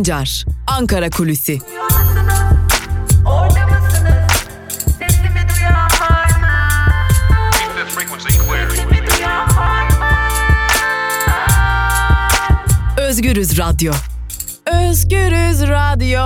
Sancar, Ankara Kulüsi. Özgürüz Radyo. Özgürüz Radyo.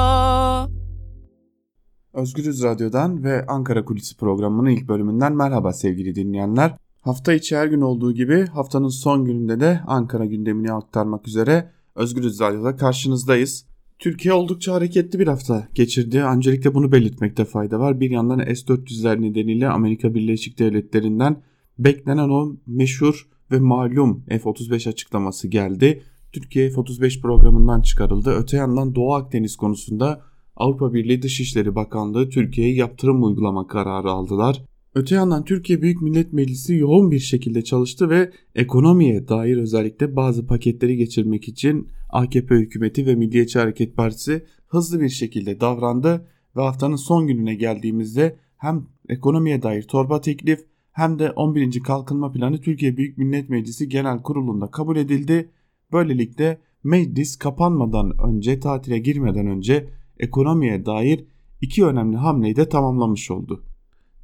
Özgürüz Radyo'dan ve Ankara Kulüsi programının ilk bölümünden merhaba sevgili dinleyenler. Hafta içi her gün olduğu gibi haftanın son gününde de Ankara gündemini aktarmak üzere Özgürüz Radyo'da karşınızdayız. Türkiye oldukça hareketli bir hafta geçirdi. Öncelikle bunu belirtmekte fayda var. Bir yandan S-400'ler nedeniyle Amerika Birleşik Devletleri'nden beklenen o meşhur ve malum F-35 açıklaması geldi. Türkiye F-35 programından çıkarıldı. Öte yandan Doğu Akdeniz konusunda Avrupa Birliği Dışişleri Bakanlığı Türkiye'ye yaptırım uygulama kararı aldılar. Öte yandan Türkiye Büyük Millet Meclisi yoğun bir şekilde çalıştı ve ekonomiye dair özellikle bazı paketleri geçirmek için AKP hükümeti ve Milliyetçi Hareket Partisi hızlı bir şekilde davrandı ve haftanın son gününe geldiğimizde hem ekonomiye dair torba teklif hem de 11. Kalkınma Planı Türkiye Büyük Millet Meclisi Genel Kurulu'nda kabul edildi. Böylelikle meclis kapanmadan önce, tatile girmeden önce ekonomiye dair iki önemli hamleyi de tamamlamış oldu.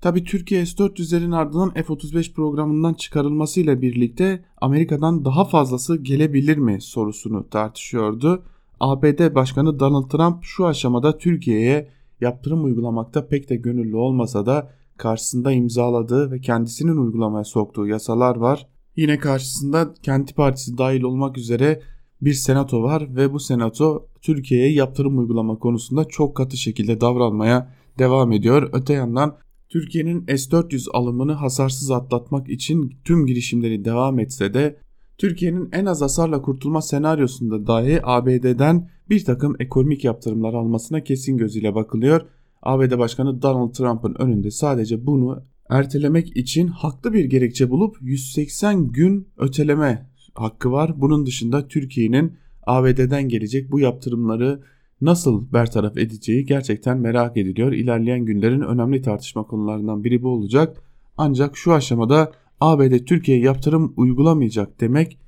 Tabii Türkiye S-400'lerin ardından F-35 programından çıkarılmasıyla birlikte Amerika'dan daha fazlası gelebilir mi sorusunu tartışıyordu. ABD Başkanı Donald Trump şu aşamada Türkiye'ye yaptırım uygulamakta pek de gönüllü olmasa da karşısında imzaladığı ve kendisinin uygulamaya soktuğu yasalar var. Yine karşısında kendi partisi dahil olmak üzere bir senato var ve bu senato Türkiye'ye yaptırım uygulama konusunda çok katı şekilde davranmaya devam ediyor. Öte yandan Türkiye'nin S-400 alımını hasarsız atlatmak için tüm girişimleri devam etse de Türkiye'nin en az hasarla kurtulma senaryosunda dahi ABD'den bir takım ekonomik yaptırımlar almasına kesin gözüyle bakılıyor. ABD Başkanı Donald Trump'ın önünde sadece bunu ertelemek için haklı bir gerekçe bulup 180 gün öteleme hakkı var. Bunun dışında Türkiye'nin ABD'den gelecek bu yaptırımları nasıl bertaraf edeceği gerçekten merak ediliyor. İlerleyen günlerin önemli tartışma konularından biri bu olacak. Ancak şu aşamada ABD Türkiye'ye yaptırım uygulamayacak demek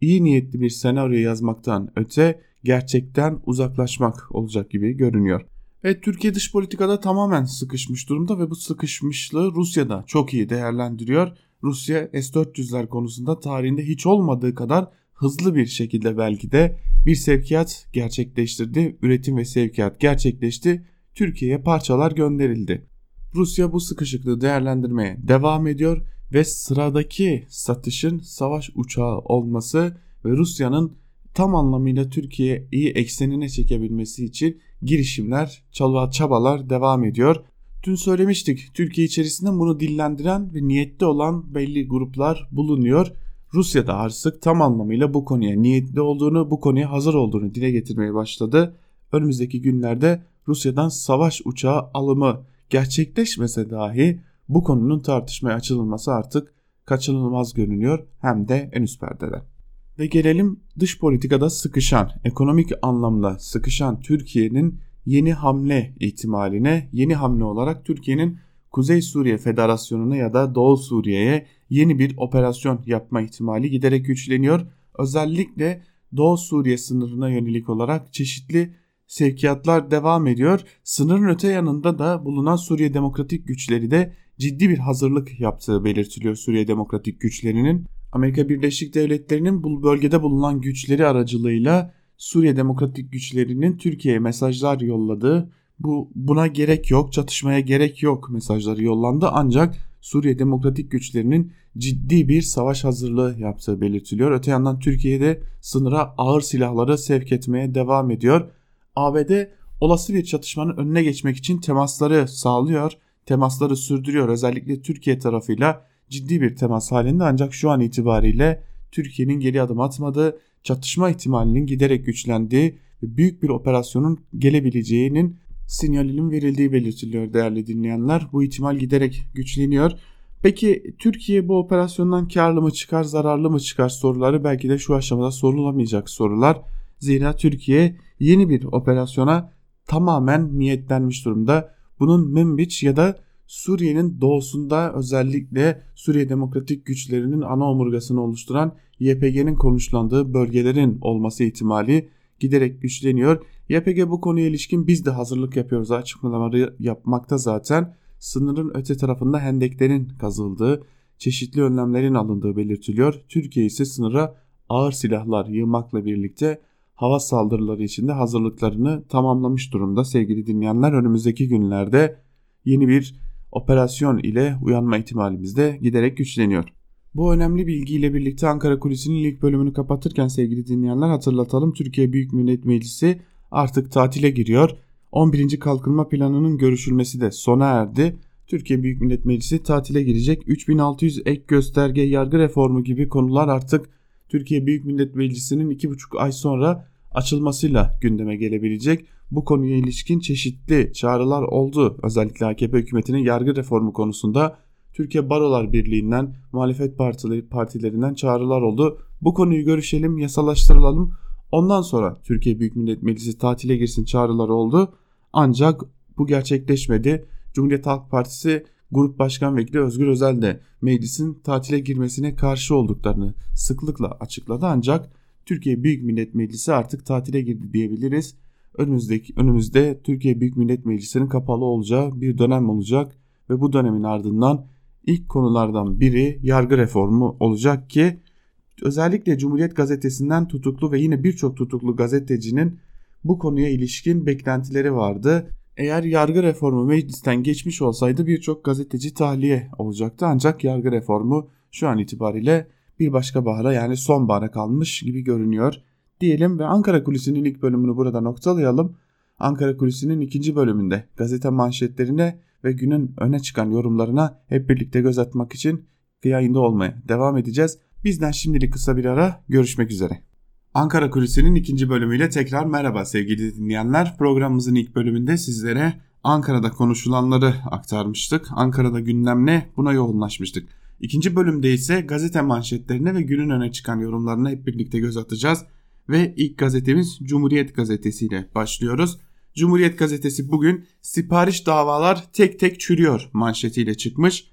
iyi niyetli bir senaryo yazmaktan öte gerçekten uzaklaşmak olacak gibi görünüyor. Evet, Türkiye dış politikada tamamen sıkışmış durumda ve bu sıkışmışlığı Rusya da çok iyi değerlendiriyor. Rusya S-400'ler konusunda tarihinde hiç olmadığı kadar hızlı bir şekilde belki de bir sevkiyat gerçekleştirdi. Üretim ve sevkiyat gerçekleşti. Türkiye'ye parçalar gönderildi. Rusya bu sıkışıklığı değerlendirmeye devam ediyor ve sıradaki satışın savaş uçağı olması ve Rusya'nın tam anlamıyla Türkiye'yi eksenine çekebilmesi için girişimler, çabalar devam ediyor. Dün söylemiştik, Türkiye içerisinde bunu dillendiren ve niyetli olan belli gruplar bulunuyor. Rusya da artık tam anlamıyla bu konuya niyetli olduğunu, bu konuya hazır olduğunu dile getirmeye başladı. Önümüzdeki günlerde Rusya'dan savaş uçağı alımı gerçekleşmese dahi bu konunun tartışmaya açılması artık kaçınılmaz görünüyor, hem de en üst perdeden. Ve gelelim dış politikada sıkışan, ekonomik anlamda sıkışan Türkiye'nin yeni hamle ihtimaline. Yeni hamle olarak Türkiye'nin Kuzey Suriye Federasyonu'na ya da Doğu Suriye'ye yeni bir operasyon yapma ihtimali giderek güçleniyor. Özellikle Doğu Suriye sınırına yönelik olarak çeşitli sevkiyatlar devam ediyor. Sınırın öte yanında da bulunan Suriye Demokratik Güçleri de ciddi bir hazırlık yaptığı belirtiliyor Suriye Demokratik Güçleri'nin. Amerika Birleşik Devletleri'nin bu bölgede bulunan güçleri aracılığıyla Suriye Demokratik Güçleri'nin Türkiye'ye mesajlar yolladığı, buna gerek yok, çatışmaya gerek yok mesajları yollandı, ancak Suriye Demokratik Güçleri'nin ciddi bir savaş hazırlığı yaptığı belirtiliyor. Öte yandan Türkiye'de sınıra ağır silahları sevk etmeye devam ediyor. ABD olası bir çatışmanın önüne geçmek için temasları sağlıyor, temasları sürdürüyor. Özellikle Türkiye tarafıyla ciddi bir temas halinde, ancak şu an itibariyle Türkiye'nin geri adım atmadığı, çatışma ihtimalinin giderek güçlendiği ve büyük bir operasyonun gelebileceğinin sinyalinin verildiği belirtiliyor değerli dinleyenler. Bu ihtimal giderek güçleniyor. Peki Türkiye bu operasyondan karlı mı çıkar, zararlı mı çıkar soruları belki de şu aşamada sorulamayacak sorular. Zira Türkiye yeni bir operasyona tamamen niyetlenmiş durumda. Bunun Membiç ya da Suriye'nin doğusunda özellikle Suriye Demokratik Güçlerinin ana omurgasını oluşturan YPG'nin konuşlandığı bölgelerin olması ihtimali giderek güçleniyor. YPG bu konuya ilişkin biz de hazırlık yapıyoruz açıklamaları yapmakta zaten. Sınırın öte tarafında hendeklerin kazıldığı, çeşitli önlemlerin alındığı belirtiliyor. Türkiye ise sınıra ağır silahlar yığmakla birlikte hava saldırıları için de hazırlıklarını tamamlamış durumda. Sevgili dinleyenler, önümüzdeki günlerde yeni bir operasyon ile uyanma ihtimalimiz de giderek güçleniyor. Bu önemli bilgiyle birlikte Ankara Kulübü'nün ilk bölümünü kapatırken sevgili dinleyenler hatırlatalım. Türkiye Büyük Millet Meclisi artık tatile giriyor. 11. Kalkınma Planı'nın görüşülmesi de sona erdi. Türkiye Büyük Millet Meclisi tatile girecek. 3600 ek gösterge, yargı reformu gibi konular artık Türkiye Büyük Millet Meclisi'nin 2,5 ay sonra açılmasıyla gündeme gelebilecek. Bu konuya ilişkin çeşitli çağrılar oldu. Özellikle AKP hükümetinin yargı reformu konusunda Türkiye Barolar Birliği'nden, muhalefet partilerinden çağrılar oldu. Bu konuyu görüşelim, yasalaştıralım. Ondan sonra Türkiye Büyük Millet Meclisi tatile girsin çağrıları oldu. Ancak bu gerçekleşmedi. Cumhuriyet Halk Partisi Grup Başkan Vekili Özgür Özel de meclisin tatile girmesine karşı olduklarını sıklıkla açıkladı. Ancak Türkiye Büyük Millet Meclisi artık tatile girdi diyebiliriz. Önümüzde Türkiye Büyük Millet Meclisi'nin kapalı olacağı bir dönem olacak ve bu dönemin ardından ilk konulardan biri yargı reformu olacak ki özellikle Cumhuriyet Gazetesi'nden tutuklu ve yine birçok tutuklu gazetecinin bu konuya ilişkin beklentileri vardı. Eğer yargı reformu meclisten geçmiş olsaydı birçok gazeteci tahliye olacaktı. Ancak yargı reformu şu an itibariyle bir başka bahara, yani sonbahara kalmış gibi görünüyor diyelim ve Ankara Kulisi'nin ilk bölümünü burada noktalayalım. Ankara Kulisi'nin ikinci bölümünde gazete manşetlerine ve günün öne çıkan yorumlarına hep birlikte göz atmak için yayında olmaya devam edeceğiz. Bizden şimdilik kısa bir ara, görüşmek üzere. Ankara Kulisi'nin ikinci bölümüyle tekrar merhaba sevgili dinleyenler. Programımızın ilk bölümünde sizlere Ankara'da konuşulanları aktarmıştık. Ankara'da gündem ne? Buna yoğunlaşmıştık. İkinci bölümde ise gazete manşetlerine ve günün öne çıkan yorumlarına hep birlikte göz atacağız. Ve ilk gazetemiz Cumhuriyet Gazetesi ile başlıyoruz. Cumhuriyet Gazetesi bugün "Sipariş davalar tek tek çürüyor" manşetiyle çıkmış.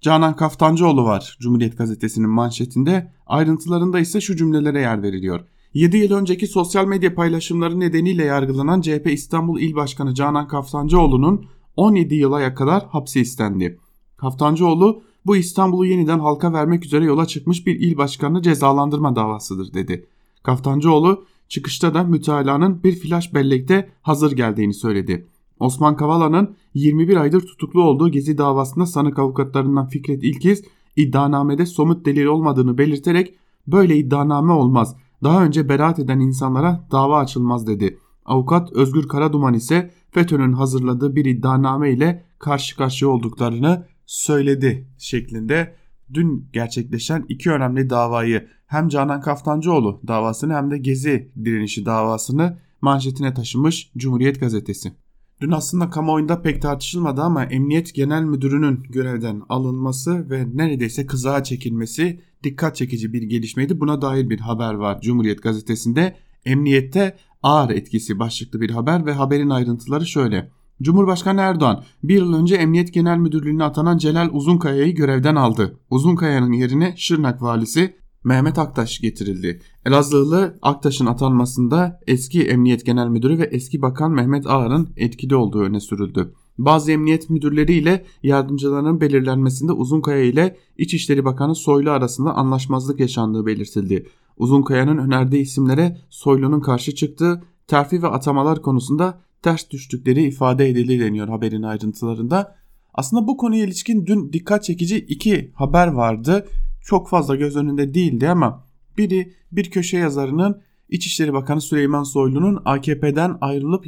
Canan Kaftancıoğlu var Cumhuriyet Gazetesi'nin manşetinde, ayrıntılarında ise şu cümlelere yer veriliyor. 7 yıl önceki sosyal medya paylaşımları nedeniyle yargılanan CHP İstanbul İl Başkanı Canan Kaftancıoğlu'nun 17 yıla kadar hapsi istendi. Kaftancıoğlu bu İstanbul'u yeniden halka vermek üzere yola çıkmış bir il başkanını cezalandırma davasıdır dedi. Kaftancıoğlu çıkışta da mütalaanın bir flash bellekte hazır geldiğini söyledi. Osman Kavala'nın 21 aydır tutuklu olduğu Gezi davasında sanık avukatlarından Fikret İlkiz iddianamede somut delil olmadığını belirterek "Böyle iddianame olmaz, daha önce beraat eden insanlara dava açılmaz" dedi. Avukat Özgür Karaduman ise FETÖ'nün hazırladığı bir iddianame ile karşı karşıya olduklarını söyledi şeklinde dün gerçekleşen iki önemli davayı, hem Canan Kaftancıoğlu davasını hem de Gezi direnişi davasını manşetine taşımış Cumhuriyet Gazetesi. Dün aslında kamuoyunda pek tartışılmadı ama Emniyet Genel Müdürü'nün görevden alınması ve neredeyse kızağa çekilmesi dikkat çekici bir gelişmeydi. Buna dair bir haber var Cumhuriyet Gazetesi'nde. "Emniyette ağır etkisi" başlıklı bir haber ve haberin ayrıntıları şöyle. Cumhurbaşkanı Erdoğan bir yıl önce Emniyet Genel Müdürlüğü'ne atanan Celal Uzunkaya'yı görevden aldı. Uzunkaya'nın yerine Şırnak valisi Mehmet Aktaş getirildi. Elazığlı Aktaş'ın atanmasında eski Emniyet Genel Müdürü ve eski Bakan Mehmet Ağar'ın etkili olduğu öne sürüldü. Bazı emniyet müdürleri ile yardımcılarının belirlenmesinde Uzunkaya ile İçişleri Bakanı Soylu arasında anlaşmazlık yaşandığı belirtildi. Uzunkaya'nın önerdiği isimlere Soylu'nun karşı çıktığı, terfi ve atamalar konusunda ters düştükleri ifade edildi deniyor haberin ayrıntılarında. Aslında bu konuya ilişkin dün dikkat çekici iki haber vardı. Çok fazla göz önünde değildi ama biri bir köşe yazarının İçişleri Bakanı Süleyman Soylu'nun AKP'den ayrılıp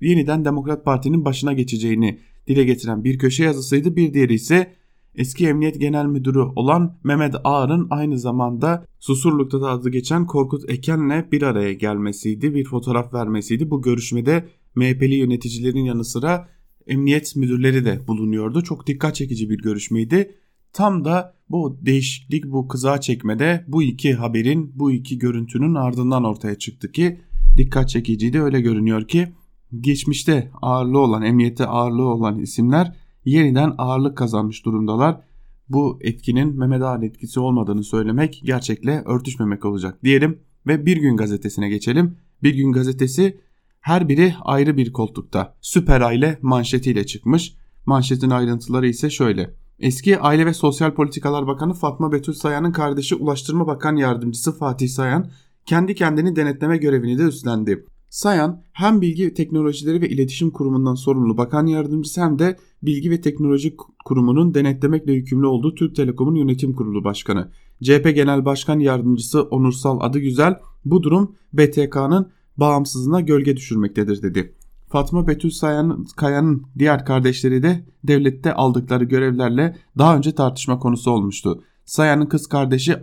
yeniden Demokrat Parti'nin başına geçeceğini dile getiren bir köşe yazısıydı. Bir diğeri ise eski Emniyet Genel Müdürü olan Mehmet Ağar'ın aynı zamanda Susurluk'ta da adı geçen Korkut Eken'le bir araya gelmesiydi, bir fotoğraf vermesiydi. Bu görüşmede MHP'li yöneticilerin yanı sıra emniyet müdürleri de bulunuyordu. Çok dikkat çekici bir görüşmeydi. Tam da bu değişiklik, bu kızağa çekmede bu iki haberin, bu iki görüntünün ardından ortaya çıktı ki dikkat çekiciydi. Öyle görünüyor ki geçmişte ağırlığı olan, emniyette ağırlığı olan isimler yeniden ağırlık kazanmış durumdalar. Bu etkinin Mehmet Ağar etkisi olmadığını söylemek gerçekle örtüşmemek olacak diyelim ve Bir Gün Gazetesi'ne geçelim. Bir Gün Gazetesi Her biri ayrı bir koltukta. Süper aile manşetiyle çıkmış. Manşetin ayrıntıları ise şöyle. Eski Aile ve Sosyal Politikalar Bakanı Fatma Betül Sayan'ın kardeşi Ulaştırma Bakan Yardımcısı Fatih Sayan kendi kendini denetleme görevini de üstlendi. Sayan hem Bilgi Teknolojileri ve İletişim Kurumu'ndan sorumlu bakan yardımcısı hem de Bilgi ve Teknoloji Kurumu'nun denetlemekle yükümlü olduğu Türk Telekom'un yönetim kurulu başkanı. CHP Genel Başkan Yardımcısı Onursal Adıgüzel bu durum BTK'nın bağımsızlığına gölge düşürmektedir dedi. Fatma Betül Kaya'nın diğer kardeşleri de devlette aldıkları görevlerle daha önce tartışma konusu olmuştu. Sayan'ın kız kardeşi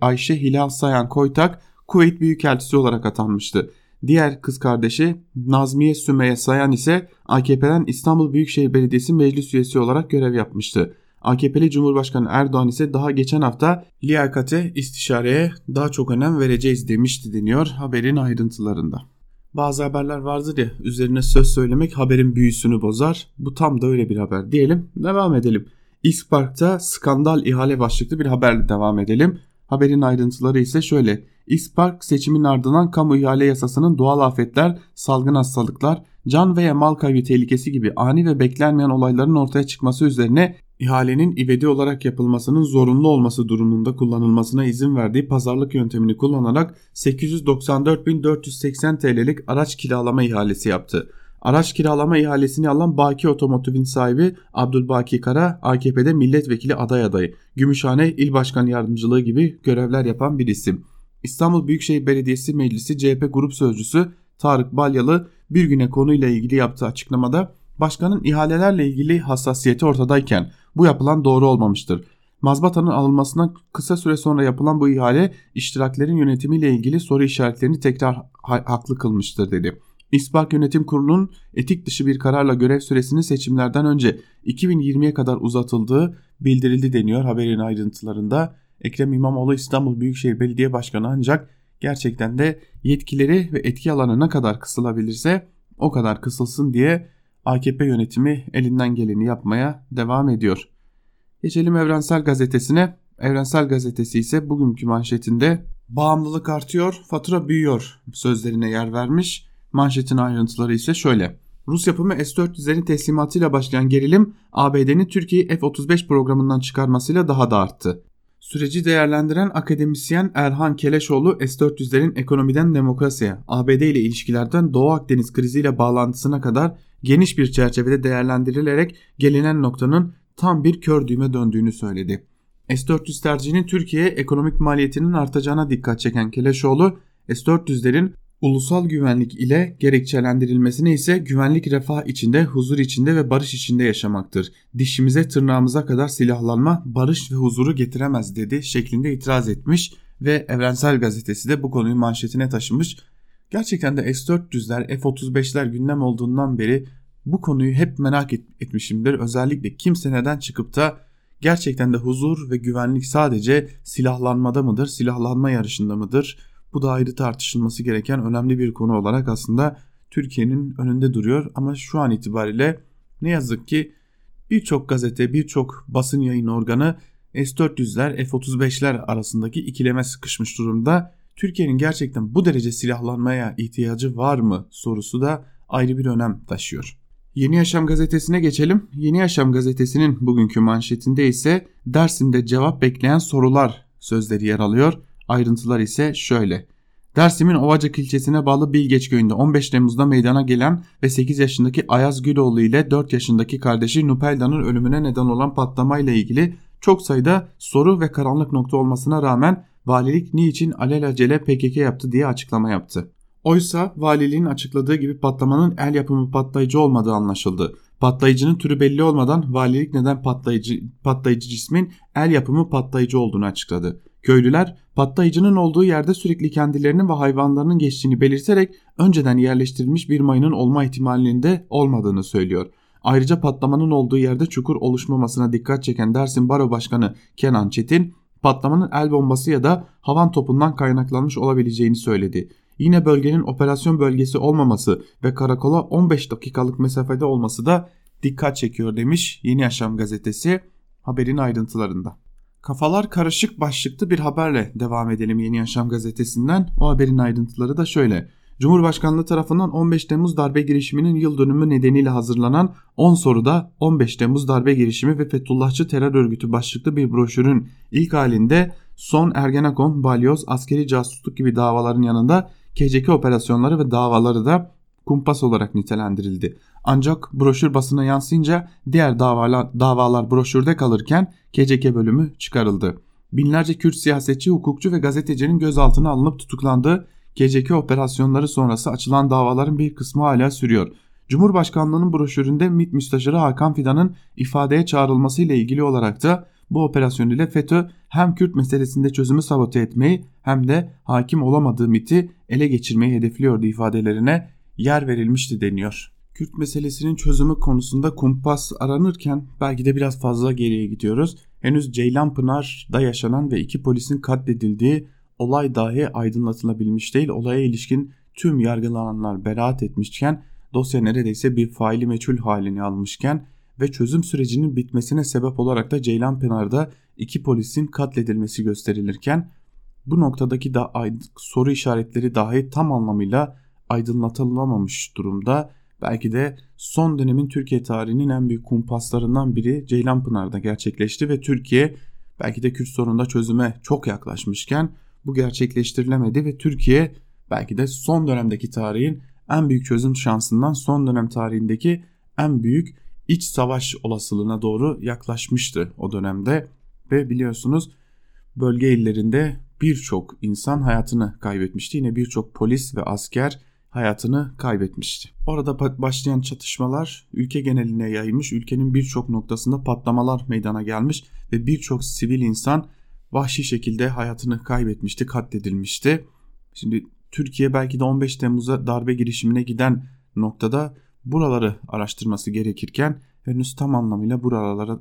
Ayşe Hilal Sayan Koytak Kuveyt Büyükelçisi olarak atanmıştı. Diğer kız kardeşi Nazmiye Sümeyye Sayan ise AKP'den İstanbul Büyükşehir Belediyesi meclis üyesi olarak görev yapmıştı. AKP'li Cumhurbaşkanı Erdoğan ise daha geçen hafta liyakate, istişareye daha çok önem vereceğiz demişti deniyor haberin ayrıntılarında. Bazı haberler vardır ya, üzerine söz söylemek haberin büyüsünü bozar. Bu tam da öyle bir haber diyelim. Devam edelim. İspark'ta skandal ihale başlıklı bir haberle devam edelim. Haberin ayrıntıları ise şöyle. İspark seçimin ardından kamu ihale yasasının doğal afetler, salgın hastalıklar, can veya mal kaybı tehlikesi gibi ani ve beklenmeyen olayların ortaya çıkması üzerine ihalenin ivedi olarak yapılmasının zorunlu olması durumunda kullanılmasına izin verdiği pazarlık yöntemini kullanarak 894.480 TL'lik araç kiralama ihalesi yaptı. Araç kiralama ihalesini alan Baki Otomotiv'in sahibi Abdülbaki Kara, AKP'de milletvekili aday adayı, Gümüşhane İl Başkan Yardımcılığı gibi görevler yapan bir isim. İstanbul Büyükşehir Belediyesi Meclisi CHP Grup Sözcüsü Tarık Balyalı bir güne konuyla ilgili yaptığı açıklamada başkanın ihalelerle ilgili hassasiyeti ortadayken bu yapılan doğru olmamıştır. Mazbatanın alınmasından kısa süre sonra yapılan bu ihale iştiraklerin yönetimiyle ilgili soru işaretlerini tekrar haklı kılmıştır dedi. İspark Yönetim Kurulu'nun etik dışı bir kararla görev süresinin seçimlerden önce 2020'ye kadar uzatıldığı bildirildi deniyor haberin ayrıntılarında. Ekrem İmamoğlu İstanbul Büyükşehir Belediye Başkanı ancak gerçekten de yetkileri ve etki alanı ne kadar kısılabilirse o kadar kısılsın diye AKP yönetimi elinden geleni yapmaya devam ediyor. Geçelim Evrensel Gazetesi'ne. Evrensel Gazetesi ise bugünkü manşetinde "Bağımlılık artıyor, fatura büyüyor" sözlerine yer vermiş. Manşetin ayrıntıları ise şöyle. Rus yapımı S-400'lerin teslimatıyla başlayan gerilim ABD'nin Türkiye'yi F-35 programından çıkarmasıyla daha da arttı. Süreci değerlendiren akademisyen Erhan Keleşoğlu S-400'lerin ekonomiden demokrasiye, ABD ile ilişkilerden Doğu Akdeniz kriziyle bağlantısına kadar geniş bir çerçevede değerlendirilerek gelinen noktanın tam bir kör düğme döndüğünü söyledi. S-400 tercihinin Türkiye'ye ekonomik maliyetinin artacağına dikkat çeken Keleşoğlu, S-400'lerin ulusal güvenlik ile gerekçelendirilmesine ise güvenlik refah içinde, huzur içinde ve barış içinde yaşamaktır. Dişimize tırnağımıza kadar silahlanma barış ve huzuru getiremez dedi şeklinde itiraz etmiş ve Evrensel Gazetesi de bu konuyu manşetine taşımış. Gerçekten de S-400'ler, F-35'ler gündem olduğundan beri bu konuyu hep merak etmişimdir. Özellikle kimse neden çıkıp da gerçekten de huzur ve güvenlik sadece silahlanmada mıdır, silahlanma yarışında mıdır? Bu da ayrı tartışılması gereken önemli bir konu olarak aslında Türkiye'nin önünde duruyor. Ama şu an itibariyle ne yazık ki birçok gazete, birçok basın yayın organı S-400'ler, F-35'ler arasındaki ikileme sıkışmış durumda. Türkiye'nin gerçekten bu derece silahlanmaya ihtiyacı var mı sorusu da ayrı bir önem taşıyor. Yeni Yaşam Gazetesi'ne geçelim. Yeni Yaşam Gazetesi'nin bugünkü manşetinde ise Dersim'de cevap bekleyen sorular sözleri yer alıyor. Ayrıntılar ise şöyle. Dersim'in Ovacık ilçesine bağlı Bilgeç köyünde 15 Temmuz'da meydana gelen ve 8 yaşındaki Ayaz Güloğlu ile 4 yaşındaki kardeşi Nupelda'nın ölümüne neden olan patlamayla ilgili çok sayıda soru ve karanlık nokta olmasına rağmen valilik niçin alelacele PKK yaptı diye açıklama yaptı. Oysa valiliğin açıkladığı gibi patlamanın el yapımı patlayıcı olmadığı anlaşıldı. Patlayıcının türü belli olmadan valilik neden patlayıcı cismin el yapımı patlayıcı olduğunu açıkladı. Köylüler patlayıcının olduğu yerde sürekli kendilerinin ve hayvanlarının geçtiğini belirterek önceden yerleştirilmiş bir mayının olma ihtimalinin de olmadığını söylüyor. Ayrıca patlamanın olduğu yerde çukur oluşmamasına dikkat çeken Dersim Baro Başkanı Kenan Çetin, patlamanın el bombası ya da havan topundan kaynaklanmış olabileceğini söyledi. Yine bölgenin operasyon bölgesi olmaması ve karakola 15 dakikalık mesafede olması da dikkat çekiyor demiş Yeni Yaşam Gazetesi haberin ayrıntılarında. Kafalar karışık başlıklı bir haberle devam edelim Yeni Yaşam Gazetesi'nden. O haberin ayrıntıları da şöyle. Cumhurbaşkanlığı tarafından 15 Temmuz darbe girişiminin yıl dönümü nedeniyle hazırlanan 10 soruda 15 Temmuz darbe girişimi ve Fethullahçı terör örgütü başlıklı bir broşürün ilk halinde son Ergenekon, Balyoz, askeri casusluk gibi davaların yanında KCK operasyonları ve davaları da kumpas olarak nitelendirildi. Ancak broşür basına yansıyınca diğer davalar broşürde kalırken KCK bölümü çıkarıldı. Binlerce Kürt siyasetçi, hukukçu ve gazetecinin gözaltına alınıp tutuklandığı KCK operasyonları sonrası açılan davaların bir kısmı hala sürüyor. Cumhurbaşkanlığının broşüründe MİT Müsteşarı Hakan Fidan'ın ifadeye çağrılması ile ilgili olarak da bu operasyon ile FETÖ hem Kürt meselesinde çözümü sabote etmeyi hem de hakim olamadığı MİT'i ele geçirmeyi hedefliyordu ifadelerine yer verilmişti deniyor. Kürt meselesinin çözümü konusunda kumpas aranırken belki de biraz fazla geriye gidiyoruz. Henüz Ceylanpınar'da yaşanan ve 2 polisin katledildiği olay dahi aydınlatılabilmiş değil. Olaya ilişkin tüm yargılananlar beraat etmişken, dosya neredeyse bir faili meçhul halini almışken ve çözüm sürecinin bitmesine sebep olarak da Ceylanpınar'da 2 polisin katledilmesi gösterilirken, bu noktadaki da soru işaretleri dahi tam anlamıyla aydınlatılamamış durumda. Belki de son dönemin Türkiye tarihinin en büyük kumpaslarından biri Ceylanpınar'da gerçekleşti ve Türkiye belki de Kürt sorununda çözüme çok yaklaşmışken bu gerçekleştirilemedi ve Türkiye belki de son dönemdeki tarihin en büyük çözüm şansından son dönem tarihindeki en büyük iç savaş olasılığına doğru yaklaşmıştı o dönemde ve biliyorsunuz bölge illerinde birçok insan hayatını kaybetmişti. Yine birçok polis ve asker hayatını kaybetmişti. Orada başlayan çatışmalar ülke geneline yayılmış, ülkenin birçok noktasında patlamalar meydana gelmiş ve birçok sivil insan vahşi şekilde hayatını kaybetmişti, katledilmişti. Şimdi Türkiye belki de 15 Temmuz'a darbe girişimine giden noktada buraları araştırması gerekirken henüz tam anlamıyla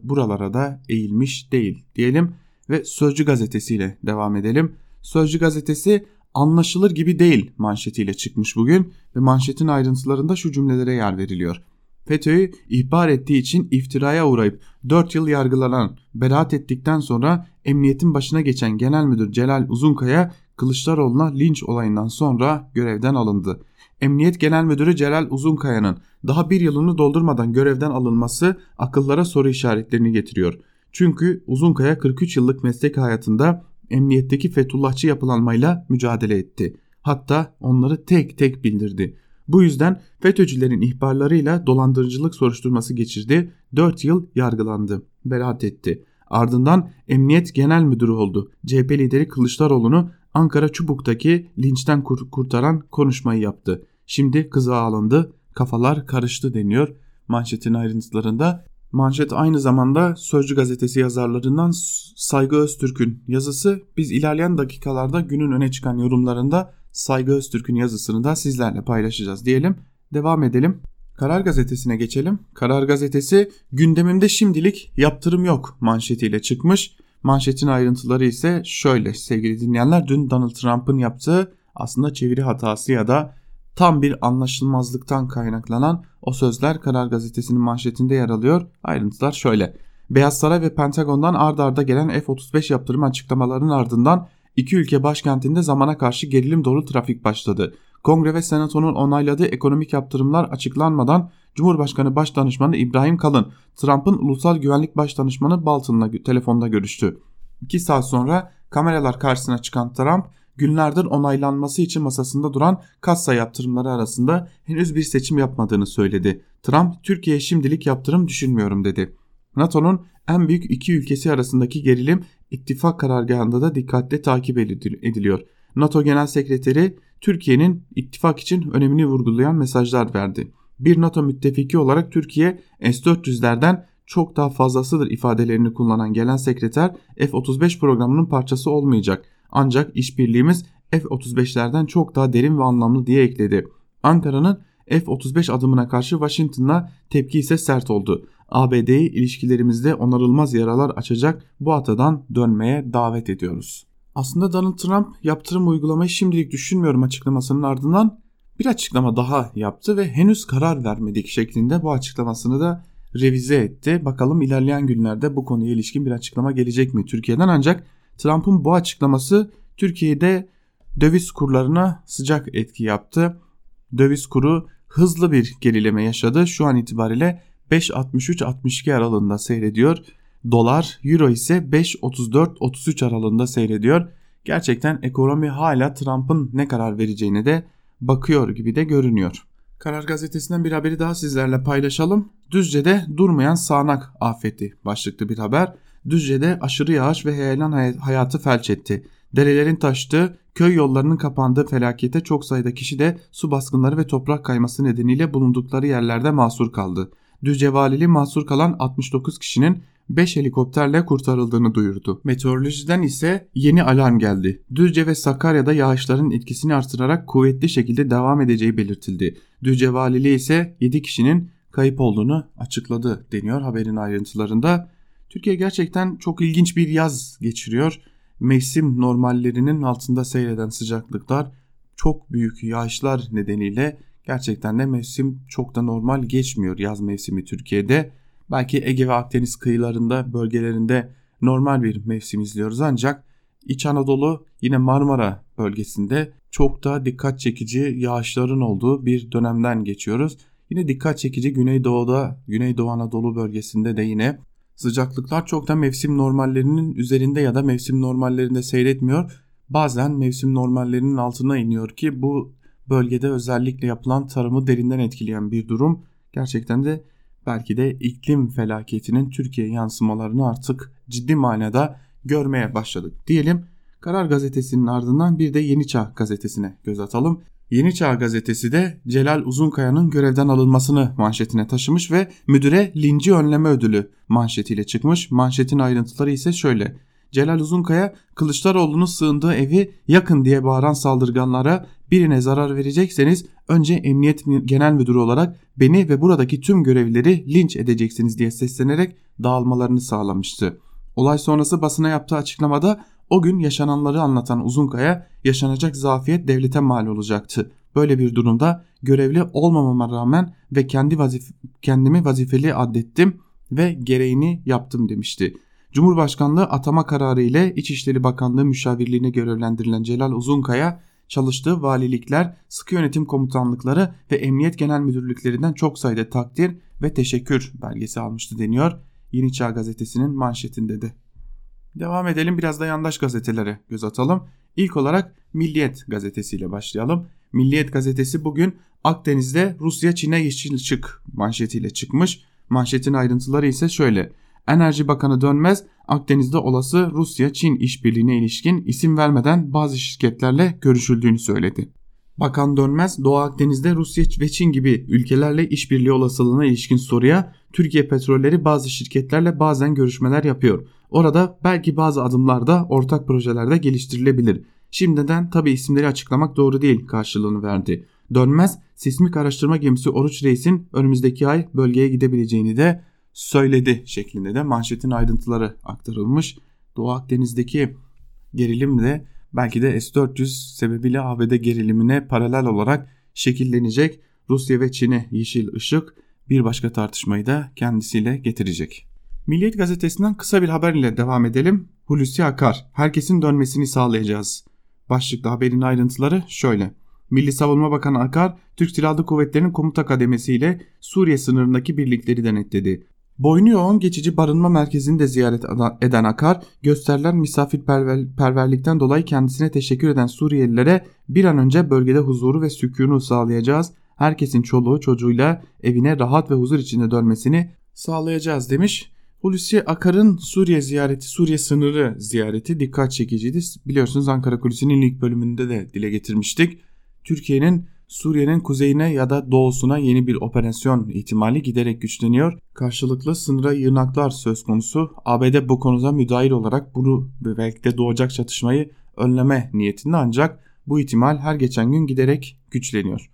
buralara da eğilmiş değil diyelim ve Sözcü Gazetesi ile devam edelim. Sözcü Gazetesi anlaşılır gibi değil manşetiyle çıkmış bugün ve manşetin ayrıntılarında şu cümlelere yer veriliyor. FETÖ'yü ihbar ettiği için iftiraya uğrayıp 4 yıl yargılanan, beraat ettikten sonra emniyetin başına geçen Genel Müdür Celal Uzunkaya Kılıçdaroğlu'na linç olayından sonra görevden alındı. Emniyet Genel Müdürü Celal Uzunkaya'nın daha bir yılını doldurmadan görevden alınması akıllara soru işaretlerini getiriyor. Çünkü Uzunkaya 43 yıllık meslek hayatında emniyetteki Fethullahçı yapılanmayla mücadele etti. Hatta onları tek tek bildirdi. Bu yüzden FETÖ'cülerin ihbarlarıyla dolandırıcılık soruşturması geçirdi. 4 yıl yargılandı. Beraat etti. Ardından Emniyet Genel Müdürü oldu. CHP lideri Kılıçdaroğlu'nu Ankara Çubuk'taki linçten kurtaran konuşmayı yaptı. Şimdi kıza alındı. Kafalar karıştı deniyor manşetin ayrıntılarında. Manşet aynı zamanda Sözcü Gazetesi yazarlarından Saygı Öztürk'ün yazısı. Biz ilerleyen dakikalarda günün öne çıkan yorumlarında Saygı Öztürk'ün yazısını da sizlerle paylaşacağız diyelim. Devam edelim. Karar Gazetesi'ne geçelim. Karar Gazetesi gündemimde şimdilik yaptırım yok manşetiyle çıkmış. Manşetin ayrıntıları ise şöyle sevgili dinleyenler. Dün Donald Trump'ın yaptığı aslında çeviri hatası ya da tam bir anlaşılmazlıktan kaynaklanan o sözler Karar Gazetesi'nin manşetinde yer alıyor. Ayrıntılar şöyle. Beyaz Saray ve Pentagon'dan ard arda gelen F-35 yaptırım açıklamalarının ardından iki ülke başkentinde zamana karşı gerilim dolu trafik başladı. Kongre ve Senato'nun onayladığı ekonomik yaptırımlar açıklanmadan Cumhurbaşkanı Başdanışmanı İbrahim Kalın, Trump'ın Ulusal Güvenlik Başdanışmanı Bolton'la telefonda görüştü. 2 saat sonra kameralar karşısına çıkan Trump, günlerdir onaylanması için masasında duran kassa yaptırımları arasında henüz bir seçim yapmadığını söyledi. Trump, Türkiye'ye şimdilik yaptırım düşünmüyorum dedi. NATO'nun en büyük iki ülkesi arasındaki gerilim ittifak karargahında da dikkatle takip ediliyor. NATO Genel Sekreteri Türkiye'nin ittifak için önemini vurgulayan mesajlar verdi. Bir NATO müttefiki olarak Türkiye S-400'lerden çok daha fazlasıdır ifadelerini kullanan Genel Sekreter F-35 programının parçası olmayacak. Ancak işbirliğimiz F-35'lerden çok daha derin ve anlamlı diye ekledi. Ankara'nın F-35 adımına karşı Washington'la tepki ise sert oldu. ABD'yi ilişkilerimizde onarılmaz yaralar açacak bu hatadan dönmeye davet ediyoruz. Aslında Donald Trump yaptırım uygulamayı şimdilik düşünmüyorum açıklamasının ardından bir açıklama daha yaptı ve henüz karar vermedik şeklinde bu açıklamasını da revize etti. Bakalım ilerleyen günlerde bu konuya ilişkin bir açıklama gelecek mi Türkiye'den? Ancak Trump'ın bu açıklaması Türkiye'de döviz kurlarına sıcak etki yaptı. döviz kuru hızlı bir gerileme yaşadı. Şu an itibariyle 5.63-62 aralığında seyrediyor. Dolar, euro ise 5.34-33 aralığında seyrediyor. Gerçekten ekonomi hala Trump'ın ne karar vereceğine de bakıyor gibi de görünüyor. Karar Gazetesi'nden bir haberi daha sizlerle paylaşalım. Düzce'de durmayan sağanak afeti başlıklı bir haber. Düzce'de aşırı yağış ve heyelan hayatı felç etti. Derelerin taştığı, köy yollarının kapandığı felakete çok sayıda kişi de su baskınları ve toprak kayması nedeniyle bulundukları yerlerde mahsur kaldı. Düzce Valiliği mahsur kalan 69 kişinin 5 helikopterle kurtarıldığını duyurdu. Meteorolojiden ise yeni alarm geldi. Düzce ve Sakarya'da yağışların etkisini artırarak kuvvetli şekilde devam edeceği belirtildi. Düzce Valiliği ise 7 kişinin kayıp olduğunu açıkladı deniyor haberin ayrıntılarında. Türkiye gerçekten çok ilginç bir yaz geçiriyor. Mevsim normallerinin altında seyreden sıcaklıklar, çok büyük yağışlar nedeniyle gerçekten de mevsim çok da normal geçmiyor yaz mevsimi Türkiye'de. Belki Ege ve Akdeniz kıyılarında, bölgelerinde normal bir mevsim izliyoruz ancak İç Anadolu, yine Marmara bölgesinde çok da dikkat çekici yağışların olduğu bir dönemden geçiyoruz. Yine dikkat çekici Güneydoğu'da, Güneydoğu Anadolu bölgesinde de yine sıcaklıklar çok da mevsim normallerinin üzerinde ya da mevsim normallerinde seyretmiyor. Bazen mevsim normallerinin altına iniyor ki bu bölgede özellikle yapılan tarımı derinden etkileyen bir durum. Gerçekten de belki de iklim felaketinin Türkiye yansımalarını artık ciddi manada görmeye başladık diyelim. Karar Gazetesi'nin ardından bir de Yeni Çağ Gazetesi'ne göz atalım. Yeni Çağ Gazetesi de Celal Uzunkaya'nın görevden alınmasını manşetine taşımış ve müdüre linci önleme ödülü manşetiyle çıkmış. Manşetin ayrıntıları ise şöyle. Celal Uzunkaya, Kılıçdaroğlu'nun sığındığı evi yakın diye bağıran saldırganlara birine zarar verecekseniz önce Emniyet Genel Müdürü olarak beni ve buradaki tüm görevlileri linç edeceksiniz diye seslenerek dağılmalarını sağlamıştı. Olay sonrası basına yaptığı açıklamada o gün yaşananları anlatan Uzunkaya, yaşanacak zafiyet devlete mal olacaktı. Böyle bir durumda görevli olmamama rağmen ve kendimi vazifeli addettim ve gereğini yaptım demişti. Cumhurbaşkanlığı atama kararı ile İçişleri Bakanlığı müşavirliğine görevlendirilen Celal Uzunkaya, çalıştığı valilikler, sıkı yönetim komutanlıkları ve emniyet genel müdürlüklerinden çok sayıda takdir ve teşekkür belgesi almıştı deniyor Yeni Çağ Gazetesi'nin manşetinde de. Devam edelim, biraz da yandaş gazetelere göz atalım. İlk olarak Milliyet Gazetesi ile başlayalım. Milliyet Gazetesi bugün Akdeniz'de Rusya Çin'e yeşil ışık manşetiyle çıkmış. Manşetin ayrıntıları ise şöyle. Enerji Bakanı Dönmez, Akdeniz'de olası Rusya-Çin işbirliğine ilişkin isim vermeden bazı şirketlerle görüşüldüğünü söyledi. Bakan Dönmez, Doğu Akdeniz'de Rusya ve Çin gibi ülkelerle işbirliği olasılığına ilişkin soruya Türkiye Petrolleri bazı şirketlerle bazen görüşmeler yapıyor. Orada belki bazı adımlarda ortak projelerde geliştirilebilir. Şimdiden tabii isimleri açıklamak doğru değil karşılığını verdi. Dönmez, sismik araştırma gemisi Oruç Reis'in önümüzdeki ay bölgeye gidebileceğini de söyledi şeklinde de manşetin ayrıntıları aktarılmış. Doğu Akdeniz'deki gerilim de belki de S-400 sebebiyle ABD gerilimine paralel olarak şekillenecek. Rusya ve Çin'e yeşil ışık bir başka tartışmayı da kendisiyle getirecek. Milliyet Gazetesi'nden kısa bir haberle devam edelim. Hulusi Akar, herkesin dönmesini sağlayacağız. Başlıklı haberin ayrıntıları şöyle. Milli Savunma Bakanı Akar, Türk Silahlı Kuvvetleri'nin komuta kademesiyle Suriye sınırındaki birlikleri denetledi. Boynu yoğun geçici barınma merkezini de ziyaret eden Akar, gösterilen misafirperverlikten dolayı kendisine teşekkür eden Suriyelilere bir an önce bölgede huzuru ve sükûnu sağlayacağız, herkesin çoluğu çocuğuyla evine rahat ve huzur içinde dönmesini sağlayacağız demiş. Hulusi Akar'ın Suriye sınırı ziyareti dikkat çekiciydi. Biliyorsunuz Ankara Kulübü'nün ilk bölümünde de dile getirmiştik. Türkiye'nin Suriye'nin kuzeyine ya da doğusuna yeni bir operasyon ihtimali giderek güçleniyor. Karşılıklı sınıra yığınaklar söz konusu. ABD bu konuda müdahil olarak bunu belki de doğacak çatışmayı önleme niyetinde ancak bu ihtimal her geçen gün giderek güçleniyor.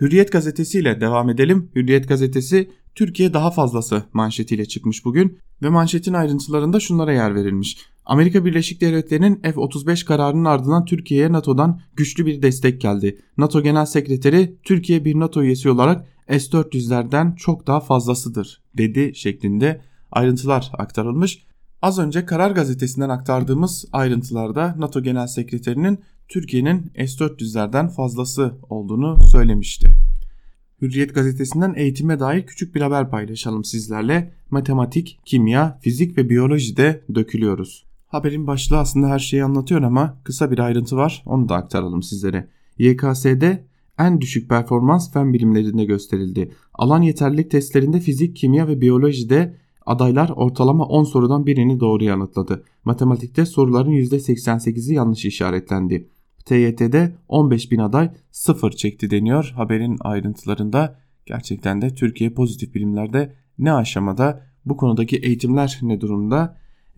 Hürriyet gazetesiyle devam edelim. Hürriyet gazetesi Türkiye daha fazlası manşetiyle çıkmış bugün ve manşetin ayrıntılarında şunlara yer verilmiş. Amerika Birleşik Devletleri'nin F-35 kararının ardından Türkiye'ye NATO'dan güçlü bir destek geldi. NATO Genel Sekreteri, Türkiye bir NATO üyesi olarak S-400'lerden çok daha fazlasıdır dedi şeklinde ayrıntılar aktarılmış. Az önce Karar Gazetesi'nden aktardığımız ayrıntılarda NATO Genel Sekreterinin Türkiye'nin S-400'lerden fazlası olduğunu söylemişti. Hürriyet gazetesinden eğitime dair küçük bir haber paylaşalım sizlerle. Matematik, kimya, fizik ve biyolojide dökülüyoruz. Haberin başlığı aslında her şeyi anlatıyor ama kısa bir ayrıntı var, onu da aktaralım sizlere. YKS'de en düşük performans fen bilimlerinde gösterildi. Alan yeterlilik testlerinde fizik, kimya ve biyolojide adaylar ortalama 10 sorudan birini doğru yanıtladı. Matematikte soruların %88'i yanlış işaretlendi. TYT'de 15 bin aday 0 çekti deniyor haberin ayrıntılarında. Gerçekten de Türkiye pozitif bilimlerde ne aşamada, bu konudaki eğitimler ne durumda?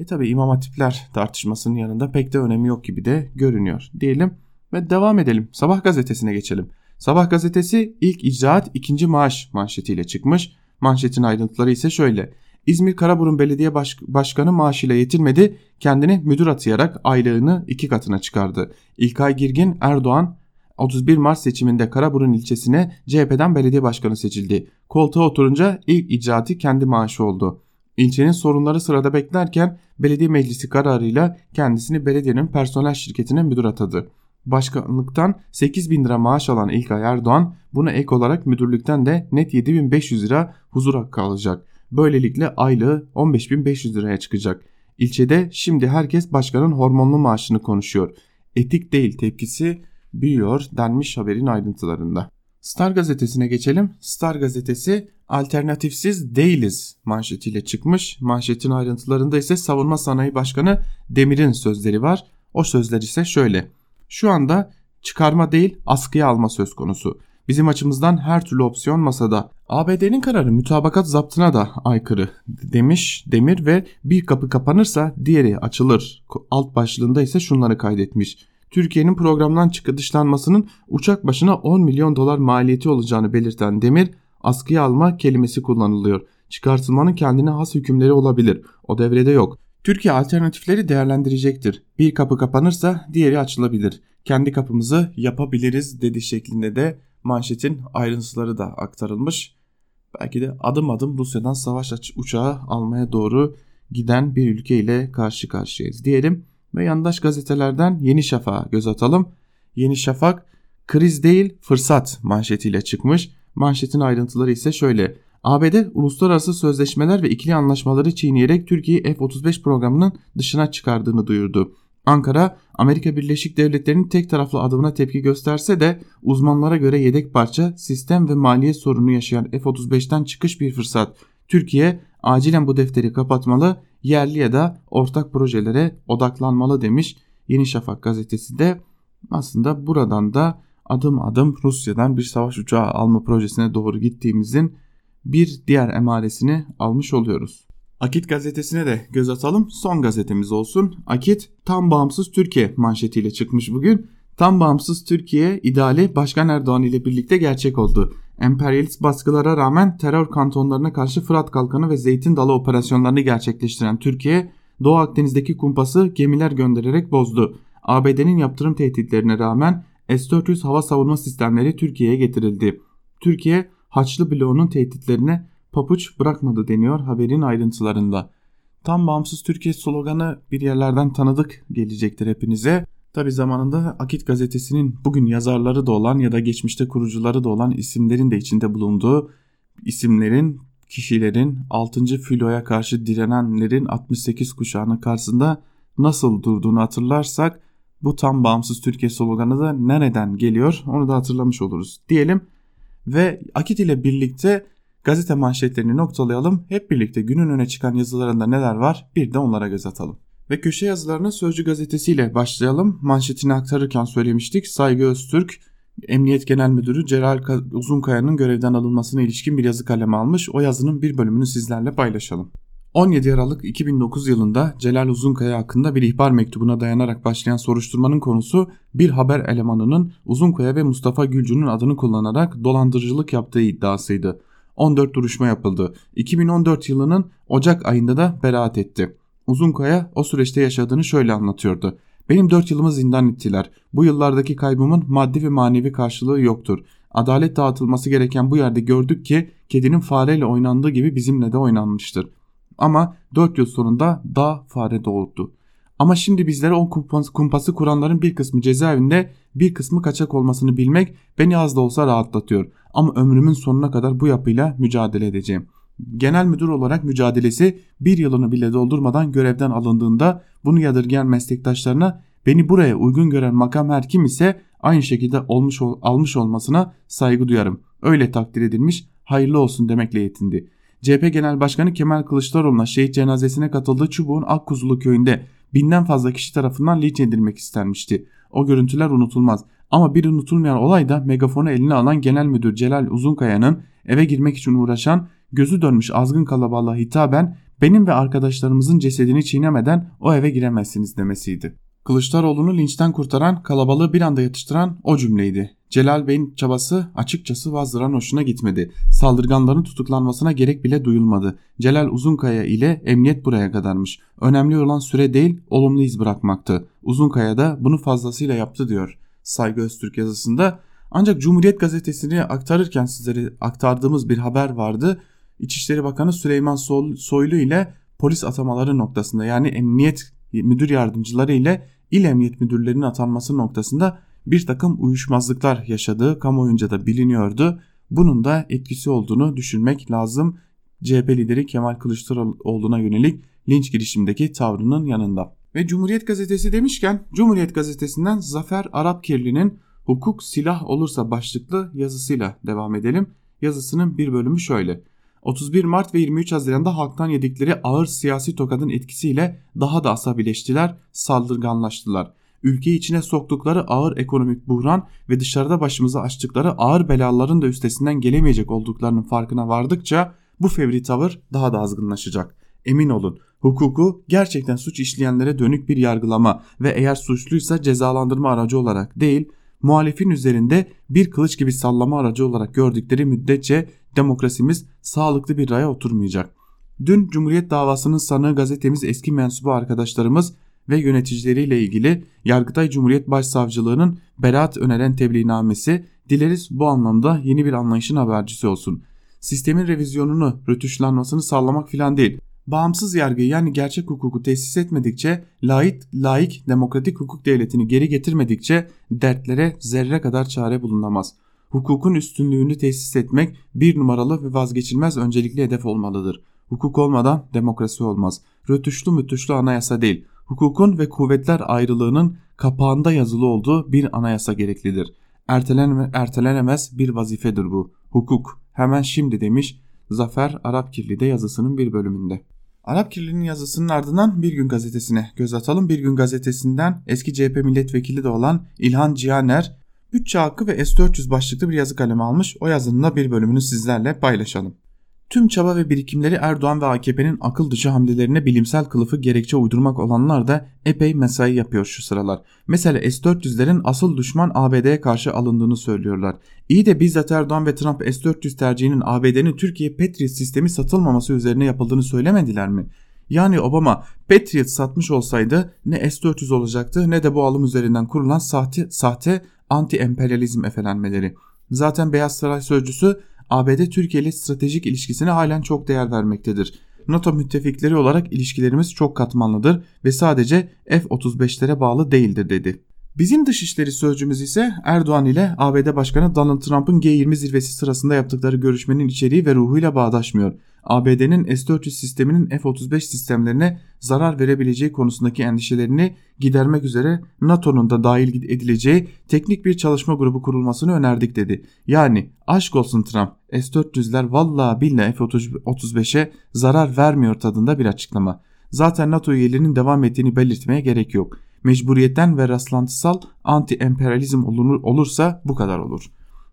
Tabi İmam Hatipler tartışmasının yanında pek de önemi yok gibi de görünüyor diyelim ve devam edelim. Sabah gazetesine geçelim. Sabah gazetesi ilk icraat ikinci maaş manşetiyle çıkmış. Manşetin ayrıntıları ise şöyle. İzmir Karaburun Belediye Başkanı maaşıyla yetinmedi, kendini müdür atayarak aylığını 2 katına çıkardı. İlkay Girgin Erdoğan 31 Mart seçiminde Karaburun ilçesine CHP'den belediye başkanı seçildi. Koltuğa oturunca ilk icraatı kendi maaşı oldu. İlçenin sorunları sırada beklerken belediye meclisi kararıyla kendisini belediyenin personel şirketine müdür atadı. Başkanlıktan 8 bin lira maaş alan İlkay Erdoğan buna ek olarak müdürlükten de net 7.500 lira huzur hakkı alacak. Böylelikle aylığı 15.500 liraya çıkacak. İlçede şimdi herkes başkanın hormonlu maaşını konuşuyor. Etik değil tepkisi büyüyor denmiş haberin ayrıntılarında. Star gazetesine geçelim. Star gazetesi alternatifsiz değiliz manşetiyle çıkmış. Manşetin ayrıntılarında ise Savunma Sanayi Başkanı Demir'in sözleri var. O sözler ise şöyle. Şu anda çıkarma değil askıya alma söz konusu. Bizim açımızdan her türlü opsiyon masada. ABD'nin kararı mütabakat zaptına da aykırı demiş Demir ve bir kapı kapanırsa diğeri açılır. Alt başlığında ise şunları kaydetmiş. Türkiye'nin programdan dışlanmasının uçak başına 10 milyon dolar maliyeti olacağını belirten Demir, askıya alma kelimesi kullanılıyor. Çıkartılmanın kendine has hükümleri olabilir. O devrede yok. Türkiye alternatifleri değerlendirecektir. Bir kapı kapanırsa diğeri açılabilir. Kendi kapımızı yapabiliriz dedi şeklinde de manşetin ayrıntıları da aktarılmış. Belki de adım adım Rusya'dan savaş uçağı almaya doğru giden bir ülkeyle karşı karşıyayız diyelim. Ve yandaş gazetelerden Yeni Şafak'a göz atalım. Yeni Şafak kriz değil fırsat manşetiyle çıkmış. Manşetin ayrıntıları ise şöyle. ABD uluslararası sözleşmeler ve ikili anlaşmaları çiğneyerek Türkiye'yi F-35 programının dışına çıkardığını duyurdu. Ankara, Amerika Birleşik Devletleri'nin tek taraflı adımına tepki gösterse de uzmanlara göre yedek parça, sistem ve maliye sorunu yaşayan F-35'ten çıkış bir fırsat. Türkiye acilen bu defteri kapatmalı, yerli ya da ortak projelere odaklanmalı demiş Yeni Şafak gazetesi de. Aslında buradan da adım adım Rusya'dan bir savaş uçağı alma projesine doğru gittiğimizin bir diğer emaresini almış oluyoruz. Akit gazetesine de göz atalım, son gazetemiz olsun. Akit tam bağımsız Türkiye manşetiyle çıkmış bugün. Tam bağımsız Türkiye ideali Başkan Erdoğan ile birlikte gerçek oldu. Emperyalist baskılara rağmen terör kantonlarına karşı Fırat Kalkanı ve Zeytin Dalı operasyonlarını gerçekleştiren Türkiye, Doğu Akdeniz'deki kumpası gemiler göndererek bozdu. ABD'nin yaptırım tehditlerine rağmen S-400 hava savunma sistemleri Türkiye'ye getirildi. Türkiye, Haçlı bloğunun tehditlerine papuç bırakmadı deniyor haberin ayrıntılarında. Tam bağımsız Türkiye sloganı bir yerlerden tanıdık gelecektir hepinize. Tabi zamanında Akit gazetesinin bugün yazarları da olan ya da geçmişte kurucuları da olan isimlerin de içinde bulunduğu isimlerin, kişilerin 6. filoya karşı direnenlerin 68 kuşağının karşısında nasıl durduğunu hatırlarsak bu tam bağımsız Türkiye sloganı da nereden geliyor onu da hatırlamış oluruz diyelim. Ve Akit ile birlikte gazete manşetlerini noktalayalım. Hep birlikte günün öne çıkan yazılarında neler var bir de onlara göz atalım. Ve köşe yazılarını Sözcü Gazetesi ile başlayalım. Manşetini aktarırken söylemiştik. Saygı Öztürk, Emniyet Genel Müdürü Celal Uzunkaya'nın görevden alınmasına ilişkin bir yazı kaleme almış. O yazının bir bölümünü sizlerle paylaşalım. 17 Aralık 2009 yılında Celal Uzunkaya hakkında bir ihbar mektubuna dayanarak başlayan soruşturmanın konusu bir haber elemanının Uzunkaya ve Mustafa Gülcü'nün adını kullanarak dolandırıcılık yaptığı iddiasıydı. 14 duruşma yapıldı. 2014 yılının Ocak ayında da beraat etti. Uzunkaya o süreçte yaşadığını şöyle anlatıyordu. Benim 4 yılımı zindan ettiler. Bu yıllardaki kaybımın maddi ve manevi karşılığı yoktur. Adalet dağıtılması gereken bu yerde gördük ki kedinin fareyle oynandığı gibi bizimle de oynanmıştır. Ama 4 yıl sonunda dağ fare doğurdu. Ama şimdi bizlere o kumpası kuranların bir kısmı cezaevinde, bir kısmı kaçak olmasını bilmek beni az da olsa rahatlatıyor. Ama ömrümün sonuna kadar bu yapıyla mücadele edeceğim. Genel müdür olarak mücadelesi bir yılını bile doldurmadan görevden alındığında bunu yadırgayan meslektaşlarına beni buraya uygun gören makam her kim ise aynı şekilde almış olmasına saygı duyarım. Öyle takdir edilmiş, hayırlı olsun demekle yetindi. CHP Genel Başkanı Kemal Kılıçdaroğlu'na şehit cenazesine katıldığı Çubuğun Akkuzulu köyünde 1000'den fazla kişi tarafından linç edilmek istenmişti. O görüntüler unutulmaz. Ama bir unutulmayan olay da megafonu eline alan Genel Müdür Celal Uzunkaya'nın eve girmek için uğraşan, gözü dönmüş azgın kalabalığa hitaben benim ve arkadaşlarımızın cesedini çiğnemeden o eve giremezsiniz demesiydi. Kılıçdaroğlu'nu linçten kurtaran, kalabalığı bir anda yatıştıran o cümleydi. Celal Bey'in çabası açıkçası Vazdıran hoşuna gitmedi. Saldırganların tutuklanmasına gerek bile duyulmadı. Celal Uzunkaya ile emniyet buraya kadarmış. Önemli olan süre değil, olumlu iz bırakmaktı. Uzunkaya da bunu fazlasıyla yaptı diyor Saygı Öztürk yazısında. Ancak Cumhuriyet Gazetesi'ni aktarırken sizlere aktardığımız bir haber vardı. İçişleri Bakanı Süleyman Soylu ile polis atamaları noktasında, yani emniyet müdür yardımcıları ile il emniyet müdürlerinin atanması noktasında bir takım uyuşmazlıklar yaşadığı kamuoyunca da biliniyordu. Bunun da etkisi olduğunu düşünmek lazım CHP lideri Kemal Kılıçdaroğlu'na yönelik linç girişimindeki tavrının yanında. Ve Cumhuriyet Gazetesi demişken, Cumhuriyet Gazetesi'nden Zafer Arapkirli'nin "Hukuk silah olursa" başlıklı yazısıyla devam edelim. Yazısının bir bölümü şöyle: 31 Mart ve 23 Haziran'da halktan yedikleri ağır siyasi tokadın etkisiyle daha da asabileştiler, saldırganlaştılar. Ülkeyi içine soktukları ağır ekonomik buhran ve dışarıda başımıza açtıkları ağır belaların da üstesinden gelemeyecek olduklarının farkına vardıkça bu fevri tavır daha da azgınlaşacak. Emin olun, hukuku gerçekten suç işleyenlere dönük bir yargılama ve eğer suçluysa cezalandırma aracı olarak değil, muhalefin üzerinde bir kılıç gibi sallama aracı olarak gördükleri müddetçe demokrasimiz sağlıklı bir raya oturmayacak. Dün Cumhuriyet davasının sanığı gazetemiz eski mensubu arkadaşlarımız ve yöneticileriyle ilgili Yargıtay Cumhuriyet Başsavcılığı'nın beraat öneren tebliğnamesi, dileriz bu anlamda yeni bir anlayışın habercisi olsun. Sistemin revizyonunu, rötuşlanmasını sağlamak filan değil. Bağımsız yargıyı, yani gerçek hukuku tesis etmedikçe, laik demokratik hukuk devletini geri getirmedikçe dertlere zerre kadar çare bulunamaz. Hukukun üstünlüğünü tesis etmek bir numaralı ve vazgeçilmez öncelikli hedef olmalıdır. Hukuk olmadan demokrasi olmaz. Rötuşlu mütüşlü anayasa değil, hukukun ve kuvvetler ayrılığının kapağında yazılı olduğu bir anayasa gereklidir. Ertelenemez bir vazifedir bu. Hukuk hemen şimdi demiş Zafer Arapkirli'de yazısının bir bölümünde. Arapkirli'nin yazısının ardından Bir Gün Gazetesi'ne göz atalım. Bir Gün Gazetesi'nden eski CHP milletvekili de olan İlhan Cihaner, bütçe hakkı ve S-400 başlıklı bir yazı kaleme almış. O yazının da bir bölümünü sizlerle paylaşalım. Tüm çaba ve birikimleri Erdoğan ve AKP'nin akıl dışı hamlelerine bilimsel kılıfı gerekçe uydurmak olanlar da epey mesai yapıyor şu sıralar. Mesela S-400'lerin asıl düşman ABD'ye karşı alındığını söylüyorlar. İyi de bizzat Erdoğan ve Trump S-400 tercihinin ABD'nin Türkiye Patriot sistemi satılmaması üzerine yapıldığını söylemediler mi? Yani Obama Patriot satmış olsaydı ne S-400 olacaktı ne de bu alım üzerinden kurulan sahte anti-emperyalizm efelenmeleri. Zaten Beyaz Saray Sözcüsü ABD Türkiye ile stratejik ilişkisine halen çok değer vermektedir. NATO müttefikleri olarak ilişkilerimiz çok katmanlıdır ve sadece F-35'lere bağlı değildir dedi. Bizim dışişleri sözcümüz ise Erdoğan ile ABD Başkanı Donald Trump'ın G20 zirvesi sırasında yaptıkları görüşmenin içeriği ve ruhuyla bağdaşmıyor. ABD'nin S-400 sisteminin F-35 sistemlerine zarar verebileceği konusundaki endişelerini gidermek üzere NATO'nun da dahil edileceği teknik bir çalışma grubu kurulmasını önerdik dedi. Yani aşk olsun Trump, S-400'ler vallahi billahi F-35'e zarar vermiyor tadında bir açıklama. Zaten NATO üyeliğinin devam ettiğini belirtmeye gerek yok. Mecburiyetten ve rastlantısal anti-emperyalizm olursa bu kadar olur.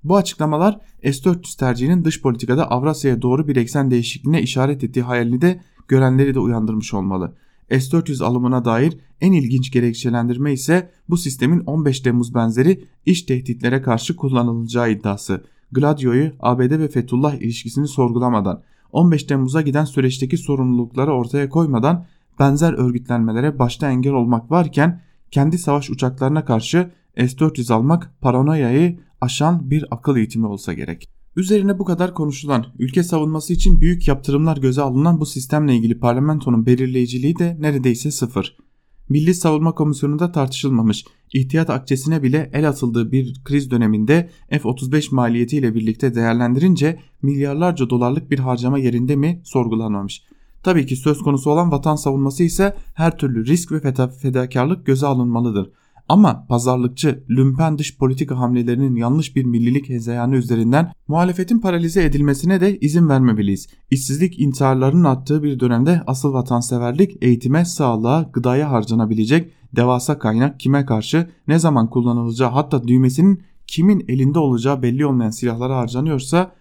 Bu açıklamalar S-400 tercihinin dış politikada Avrasya'ya doğru bir eksen değişikliğine işaret ettiği hayalini de görenleri de uyandırmış olmalı. S-400 alımına dair en ilginç gerekçelendirme ise bu sistemin 15 Temmuz benzeri iç tehditlere karşı kullanılacağı iddiası. Gladio'yu ABD ve Fethullah ilişkisini sorgulamadan, 15 Temmuz'a giden süreçteki sorumlulukları ortaya koymadan benzer örgütlenmelere başta engel olmak varken kendi savaş uçaklarına karşı S-400 almak paranoyayı aşan bir akıl eğitimi olsa gerek. Üzerine bu kadar konuşulan, ülke savunması için büyük yaptırımlar göze alınan bu sistemle ilgili parlamentonun belirleyiciliği de neredeyse sıfır. Milli Savunma Komisyonu'nda tartışılmamış, ihtiyat akçesine bile el atıldığı bir kriz döneminde F-35 maliyetiyle birlikte değerlendirince milyarlarca dolarlık bir harcama yerinde mi sorgulanmamış. Tabii ki söz konusu olan vatan savunması ise her türlü risk ve fedakarlık göze alınmalıdır. Ama pazarlıkçı, lümpen dış politika hamlelerinin yanlış bir millilik hezeyanı üzerinden muhalefetin paralize edilmesine de izin vermemeliyiz. İşsizlik intiharlarının arttığı bir dönemde asıl vatanseverlik eğitime, sağlığa, gıdaya harcanabilecek devasa kaynak kime karşı, ne zaman kullanılacağı, hatta düğmesinin kimin elinde olacağı belli olmayan silahlara harcanıyorsa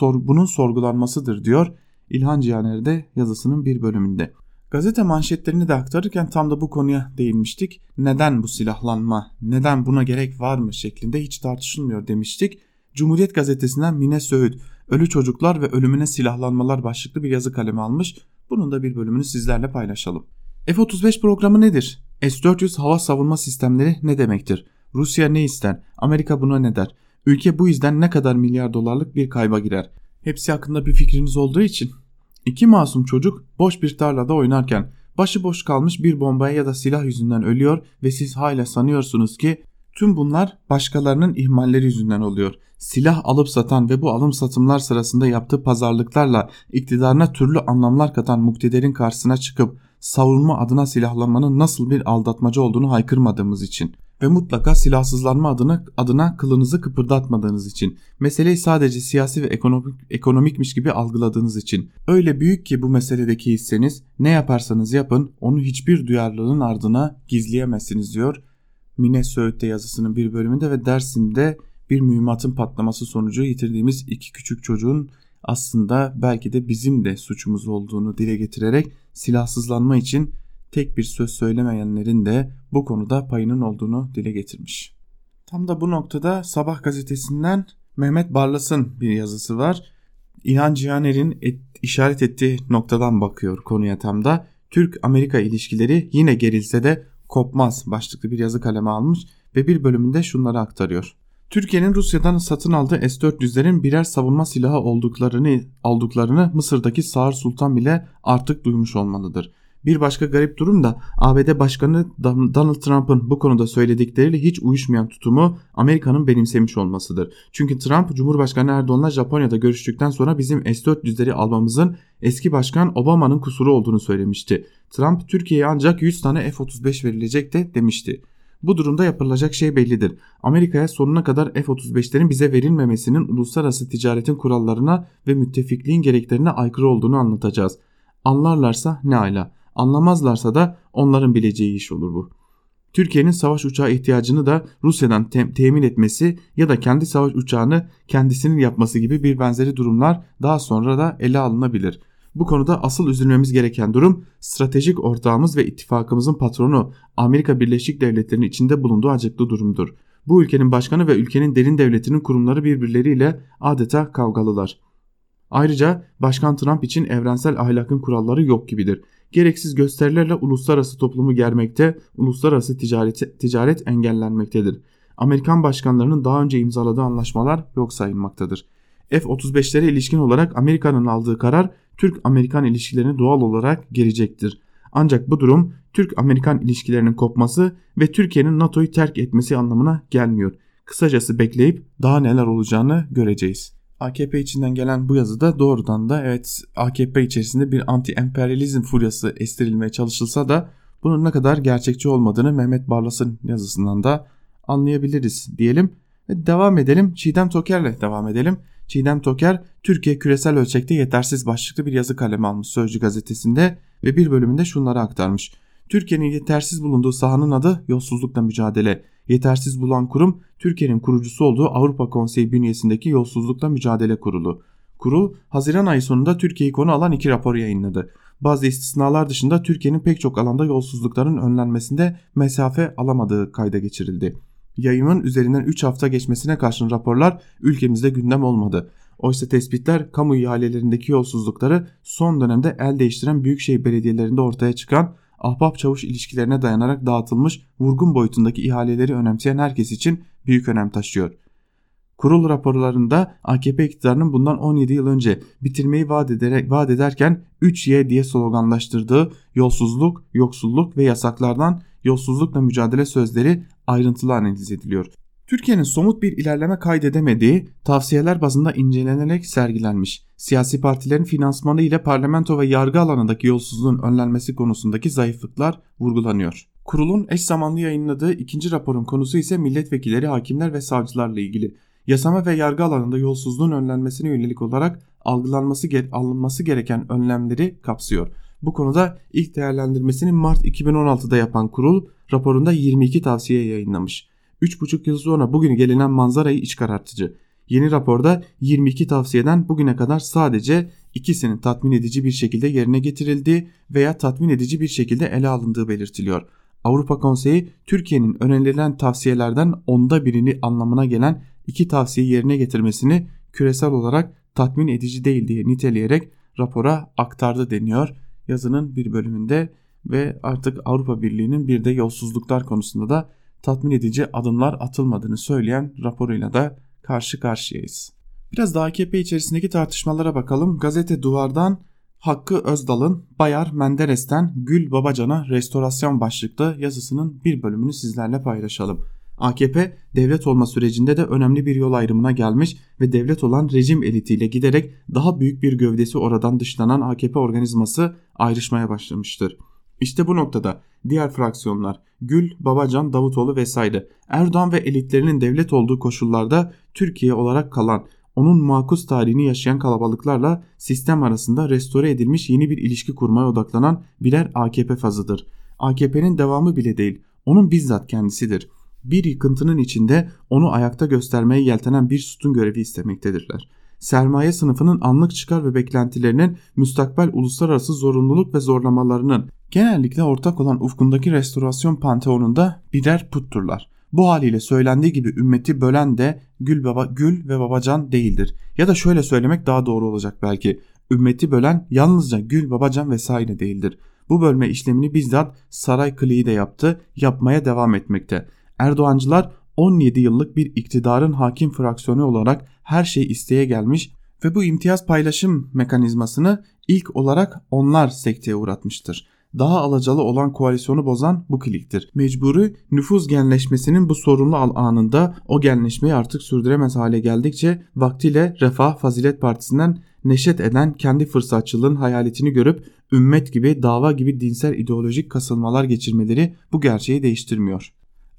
bunun sorgulanmasıdır diyor İlhan Cihaner'de yazısının bir bölümünde. Gazete manşetlerini de aktarırken tam da bu konuya değinmiştik. Neden bu silahlanma, neden buna gerek var mı şeklinde hiç tartışılmıyor demiştik. Cumhuriyet Gazetesi'nden Mine Söğüt, "Ölü çocuklar ve ölümüne silahlanmalar" başlıklı bir yazı kaleme almış. Bunun da bir bölümünü sizlerle paylaşalım. F-35 programı nedir? S-400 hava savunma sistemleri ne demektir? Rusya ne ister? Amerika buna ne der? Ülke bu yüzden ne kadar milyar dolarlık bir kayba girer? Hepsi hakkında bir fikriniz olduğu için. İki masum çocuk boş bir tarlada oynarken başıboş kalmış bir bombaya ya da silah yüzünden ölüyor ve siz hala sanıyorsunuz ki tüm bunlar başkalarının ihmalleri yüzünden oluyor. Silah alıp satan ve bu alım satımlar sırasında yaptığı pazarlıklarla iktidarına türlü anlamlar katan muktedarın karşısına çıkıp savunma adına silahlanmanın nasıl bir aldatmacı olduğunu haykırmadığımız için ve mutlaka silahsızlanma adına kılınızı kıpırdatmadığınız için, meseleyi sadece siyasi ve ekonomikmiş gibi algıladığınız için, öyle büyük ki bu meseledeki hisseniz, ne yaparsanız yapın onu hiçbir duyarlılığın ardına gizleyemezsiniz diyor Mine Söğüt'te yazısının bir bölümünde. Ve Dersim'de bir mühimmatın patlaması sonucu yitirdiğimiz iki küçük çocuğun aslında belki de bizim de suçumuz olduğunu dile getirerek silahsızlanma için tek bir söz söylemeyenlerin de bu konuda payının olduğunu dile getirmiş. Tam da bu noktada Sabah gazetesinden Mehmet Barlas'ın bir yazısı var. İlhan Cihaner'in işaret ettiği noktadan bakıyor konuya tam da. Türk-Amerika ilişkileri yine gerilse de kopmaz başlıklı bir yazı kaleme almış ve bir bölümünde şunları aktarıyor. Türkiye'nin Rusya'dan satın aldığı S-400'lerin birer savunma silahı olduklarını Mısır'daki Sağır Sultan bile artık duymuş olmalıdır. Bir başka garip durum da ABD Başkanı Donald Trump'ın bu konuda söyledikleriyle hiç uyuşmayan tutumu Amerika'nın benimsemiş olmasıdır. Çünkü Trump, Cumhurbaşkanı Erdoğan'la Japonya'da görüştükten sonra bizim S-400'leri almamızın eski başkan Obama'nın kusuru olduğunu söylemişti. Trump, Türkiye'ye ancak 100 tane F-35 verilecek de demişti. Bu durumda yapılacak şey bellidir. Amerika'ya sonuna kadar F-35'lerin bize verilmemesinin uluslararası ticaretin kurallarına ve müttefikliğin gereklerine aykırı olduğunu anlatacağız. Anlarlarsa ne ala. Anlamazlarsa da onların bileceği iş olur bu. Türkiye'nin savaş uçağı ihtiyacını da Rusya'dan temin etmesi ya da kendi savaş uçağını kendisinin yapması gibi bir benzeri durumlar daha sonra da ele alınabilir. Bu konuda asıl üzülmemiz gereken durum stratejik ortağımız ve ittifakımızın patronu Amerika Birleşik Devletleri'nin içinde bulunduğu acıklı durumdur. Bu ülkenin başkanı ve ülkenin derin devletinin kurumları birbirleriyle adeta kavgalılar. Ayrıca Başkan Trump için evrensel ahlakın kuralları yok gibidir. Gereksiz gösterilerle uluslararası toplumu germekte, uluslararası ticaret engellenmektedir. Amerikan başkanlarının daha önce imzaladığı anlaşmalar yok sayılmaktadır. F-35'lere ilişkin olarak Amerika'nın aldığı karar Türk-Amerikan ilişkilerini doğal olarak gelecektir. Ancak bu durum Türk-Amerikan ilişkilerinin kopması ve Türkiye'nin NATO'yu terk etmesi anlamına gelmiyor. Kısacası bekleyip daha neler olacağını göreceğiz. AKP içinden gelen bu yazıda doğrudan da evet AKP içerisinde bir anti-emperyalizm furyası estirilmeye çalışılsa da bunun ne kadar gerçekçi olmadığını Mehmet Barlas'ın yazısından da anlayabiliriz diyelim. Ve devam edelim. Çiğdem Toker'le devam edelim. Çiğdem Toker, "Türkiye küresel ölçekte yetersiz" başlıklı bir yazı kaleme almış Sözcü gazetesinde ve bir bölümünde şunları aktarmış. Türkiye'nin yetersiz bulunduğu sahanın adı yolsuzlukla mücadele. Yetersiz bulan kurum Türkiye'nin kurucusu olduğu Avrupa Konseyi bünyesindeki Yolsuzlukla Mücadele Kurulu. Kurul Haziran ayı sonunda Türkiye'yi konu alan 2 rapor yayınladı. Bazı istisnalar dışında Türkiye'nin pek çok alanda yolsuzlukların önlenmesinde mesafe alamadığı kayda geçirildi. Yayımın üzerinden 3 hafta geçmesine karşın raporlar ülkemizde gündem olmadı. Oysa tespitler kamu ihalelerindeki yolsuzlukları son dönemde el değiştiren büyükşehir belediyelerinde ortaya çıkan ahbap çavuş ilişkilerine dayanarak dağıtılmış vurgun boyutundaki ihaleleri önemseyen herkes için büyük önem taşıyor. kurul raporlarında AKP iktidarının bundan 17 yıl önce bitirmeyi vaat ederken 3Y diye sloganlaştırdığı yolsuzluk, yoksulluk ve yasaklardan yolsuzlukla mücadele sözleri ayrıntılı analiz ediliyor. Türkiye'nin somut bir ilerleme kaydedemediği, tavsiyeler bazında incelenerek sergilenmiş, siyasi partilerin finansmanı ile parlamento ve yargı alanındaki yolsuzluğun önlenmesi konusundaki zayıflıklar vurgulanıyor. Kurulun eş zamanlı yayınladığı ikinci raporun konusu ise milletvekilleri, hakimler ve savcılarla ilgili. Yasama ve yargı alanında yolsuzluğun önlenmesine yönelik olarak alınması gereken önlemleri kapsıyor. Bu konuda ilk değerlendirmesini Mart 2016'da yapan kurul raporunda 22 tavsiye yayınlamış. 3,5 yıl sonra bugün gelinen manzarayı iç karartıcı. Yeni raporda 22 tavsiyeden bugüne kadar sadece ikisinin tatmin edici bir şekilde yerine getirildiği veya tatmin edici bir şekilde ele alındığı belirtiliyor. Avrupa Konseyi Türkiye'nin önerilen tavsiyelerden onda birini anlamına gelen 2 tavsiye yerine getirmesini küresel olarak tatmin edici değil diye niteleyerek rapora aktardı deniyor yazının bir bölümünde ve artık Avrupa Birliği'nin bir de yolsuzluklar konusunda da tatmin edici adımlar atılmadığını söyleyen raporuyla da karşı karşıyayız. Biraz da AKP içerisindeki tartışmalara bakalım. Gazete Duvar'dan Hakkı Özdal'ın Bayar Menderes'ten Gül Babacan'a restorasyon başlıklı yazısının bir bölümünü sizlerle paylaşalım. AKP devlet olma sürecinde de önemli bir yol ayrımına gelmiş ve devlet olan rejim elitiyle giderek daha büyük bir gövdesi oradan dışlanan AKP organizması ayrışmaya başlamıştır. İşte bu noktada diğer fraksiyonlar Gül, Babacan, Davutoğlu vesaire Erdoğan ve elitlerinin devlet olduğu koşullarda Türkiye olarak kalan, onun makus tarihini yaşayan kalabalıklarla sistem arasında restore edilmiş yeni bir ilişki kurmaya odaklanan birer AKP fazıdır. AKP'nin devamı bile değil, onun bizzat kendisidir. Bir yıkıntının içinde onu ayakta göstermeye yeltenen bir sütun görevi istemektedirler. Sermaye sınıfının anlık çıkar ve beklentilerinin, müstakbel uluslararası zorunluluk ve zorlamalarının genellikle ortak olan ufkundaki restorasyon panteonunda birer putturlar. Bu haliyle söylendiği gibi ümmeti bölen de Gül ve Babacan değildir. Ya da şöyle söylemek daha doğru olacak belki. Ümmeti bölen yalnızca Gül, Babacan vesaire değildir. Bu bölme işlemini bizzat saray kliği de yaptı, yapmaya devam etmekte. Erdoğancılar 17 yıllık bir iktidarın hakim fraksiyonu olarak her şey isteye gelmiş ve bu imtiyaz paylaşım mekanizmasını ilk olarak onlar sekteye uğratmıştır. Daha alacalı olan koalisyonu bozan bu kliktir. Mecburi nüfuz genleşmesinin bu sorunlu anında o genleşmeyi artık sürdüremez hale geldikçe vaktiyle Refah Fazilet Partisi'nden neşet eden kendi fırsatçılığın hayaletini görüp ümmet gibi, dava gibi dinsel ideolojik kasılmalar geçirmeleri bu gerçeği değiştirmiyor.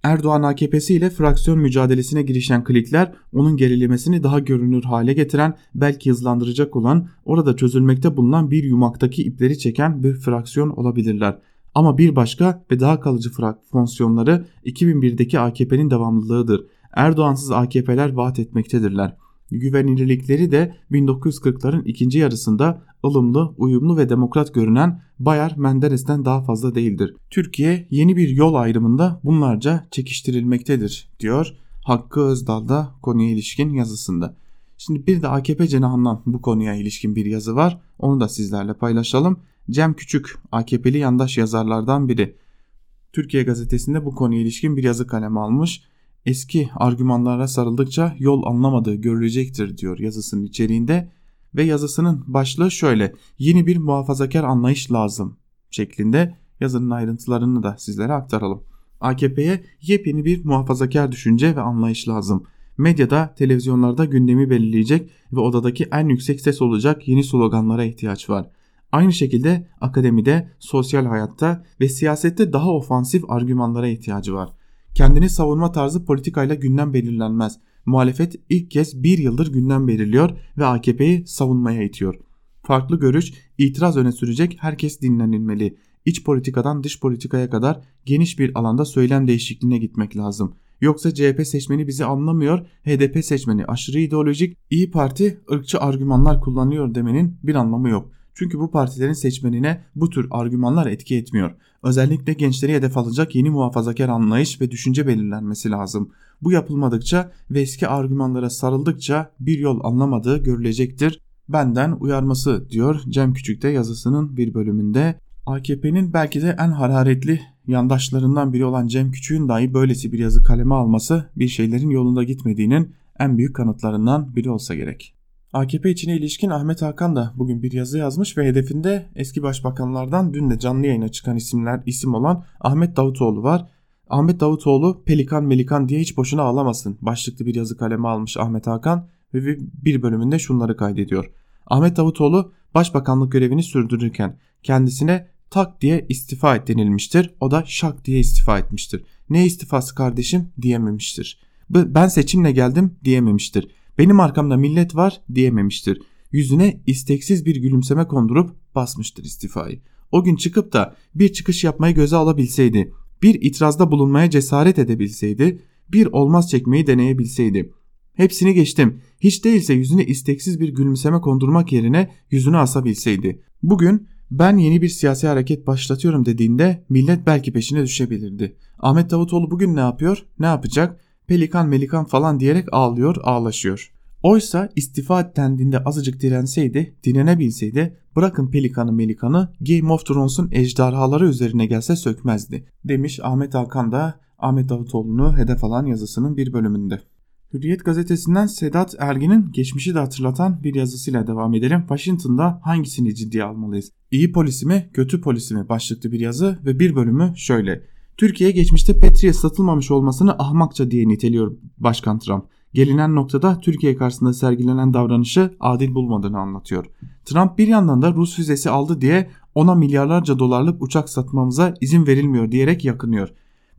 Erdoğan AKP'si ile fraksiyon mücadelesine girişen klikler onun gerilemesini daha görünür hale getiren, belki hızlandıracak olan, orada çözülmekte bulunan bir yumaktaki ipleri çeken bir fraksiyon olabilirler. Ama bir başka ve daha kalıcı fonksiyonları 2001'deki AKP'nin devamlılığıdır. Erdoğansız AKP'ler vaat etmektedirler. Güvenilirlikleri de 1940'ların ikinci yarısında ılımlı, uyumlu ve demokrat görünen Bayar Menderes'ten daha fazla değildir. Türkiye yeni bir yol ayrımında bunlarca çekiştirilmektedir diyor Hakkı Özdal da konuya ilişkin yazısında. Şimdi bir de AKP cenahından bu konuya ilişkin bir yazı var. Onu da sizlerle paylaşalım. Cem Küçük, AKP'li yandaş yazarlardan biri, Türkiye Gazetesi'nde bu konuya ilişkin bir yazı kaleme almış. Eski argümanlara sarıldıkça yol anlamadığı görülecektir diyor yazısının içeriğinde ve yazısının başlığı şöyle: yeni bir muhafazakar anlayış lazım şeklinde. Yazının ayrıntılarını da sizlere aktaralım. AKP'ye yepyeni bir muhafazakar düşünce ve anlayış lazım. Medyada, televizyonlarda gündemi belirleyecek ve odadaki en yüksek ses olacak yeni sloganlara ihtiyaç var. Aynı şekilde akademide, sosyal hayatta ve siyasette daha ofansif argümanlara ihtiyacı var. Kendini savunma tarzı politikayla gündem belirlenmez. Muhalefet ilk kez bir yıldır gündem belirliyor ve AKP'yi savunmaya itiyor. Farklı görüş, itiraz öne sürecek, herkes dinlenilmeli. İç politikadan dış politikaya kadar geniş bir alanda söylem değişikliğine gitmek lazım. Yoksa CHP seçmeni bizi anlamıyor, HDP seçmeni aşırı ideolojik, İYİ Parti ırkçı argümanlar kullanıyor demenin bir anlamı yok. Çünkü bu partilerin seçmenine bu tür argümanlar etki etmiyor. Özellikle gençleri hedef alacak yeni muhafazakar anlayış ve düşünce belirlenmesi lazım. Bu yapılmadıkça ve eski argümanlara sarıldıkça bir yol anlamadığı görülecektir. Benden uyarması diyor Cem Küçük'te yazısının bir bölümünde. AKP'nin belki de en hararetli yandaşlarından biri olan Cem Küçük'ün dahi böylesi bir yazı kaleme alması bir şeylerin yolunda gitmediğinin, en büyük kanıtlarından biri olsa gerek. AKP içine ilişkin Ahmet Hakan da bugün bir yazı yazmış ve hedefinde eski başbakanlardan dün de canlı yayına çıkan isim olan Ahmet Davutoğlu var. Ahmet Davutoğlu pelikan melikan diye hiç boşuna ağlamasın başlıklı bir yazı kaleme almış Ahmet Hakan ve bir bölümünde şunları kaydediyor. Ahmet Davutoğlu başbakanlık görevini sürdürürken kendisine tak diye istifa et denilmiştir. O da şak diye istifa etmiştir. Ne istifası kardeşim diyememiştir. Ben seçimle geldim diyememiştir. Benim arkamda millet var diyememiştir. Yüzüne isteksiz bir gülümseme kondurup basmıştır istifayı. O gün çıkıp da bir çıkış yapmayı göze alabilseydi, bir itirazda bulunmaya cesaret edebilseydi, bir olmaz çekmeyi deneyebilseydi. Hepsini geçtim. Hiç değilse yüzüne isteksiz bir gülümseme kondurmak yerine yüzünü asabilseydi. Bugün ben yeni bir siyasi hareket başlatıyorum dediğinde millet belki peşine düşebilirdi. Ahmet Davutoğlu bugün ne yapıyor, ne yapacak? Pelikan melikan falan diyerek ağlıyor, ağlaşıyor. Oysa istifa ettiğinde azıcık direnseydi, dinenebilseydi, bırakın pelikanı melikanı Game of Thrones'un ejderhaları üzerine gelse sökmezdi demiş Ahmet Hakan da Ahmet Davutoğlu'nu hedef alan yazısının bir bölümünde. Hürriyet gazetesinden Sedat Ergin'in geçmişi de hatırlatan bir yazısıyla devam edelim. Washington'da hangisini ciddiye almalıyız? İyi polisi mi, kötü polisi mi başlıklı bir yazı ve bir bölümü şöyle. Türkiye geçmişte Patria'ya satılmamış olmasını ahmakça diye niteliyor Başkan Trump. Gelinen noktada Türkiye karşısında sergilenen davranışı adil bulmadığını anlatıyor. Trump bir yandan da Rus füzesi aldı diye ona milyarlarca dolarlık uçak satmamıza izin verilmiyor diyerek yakınıyor.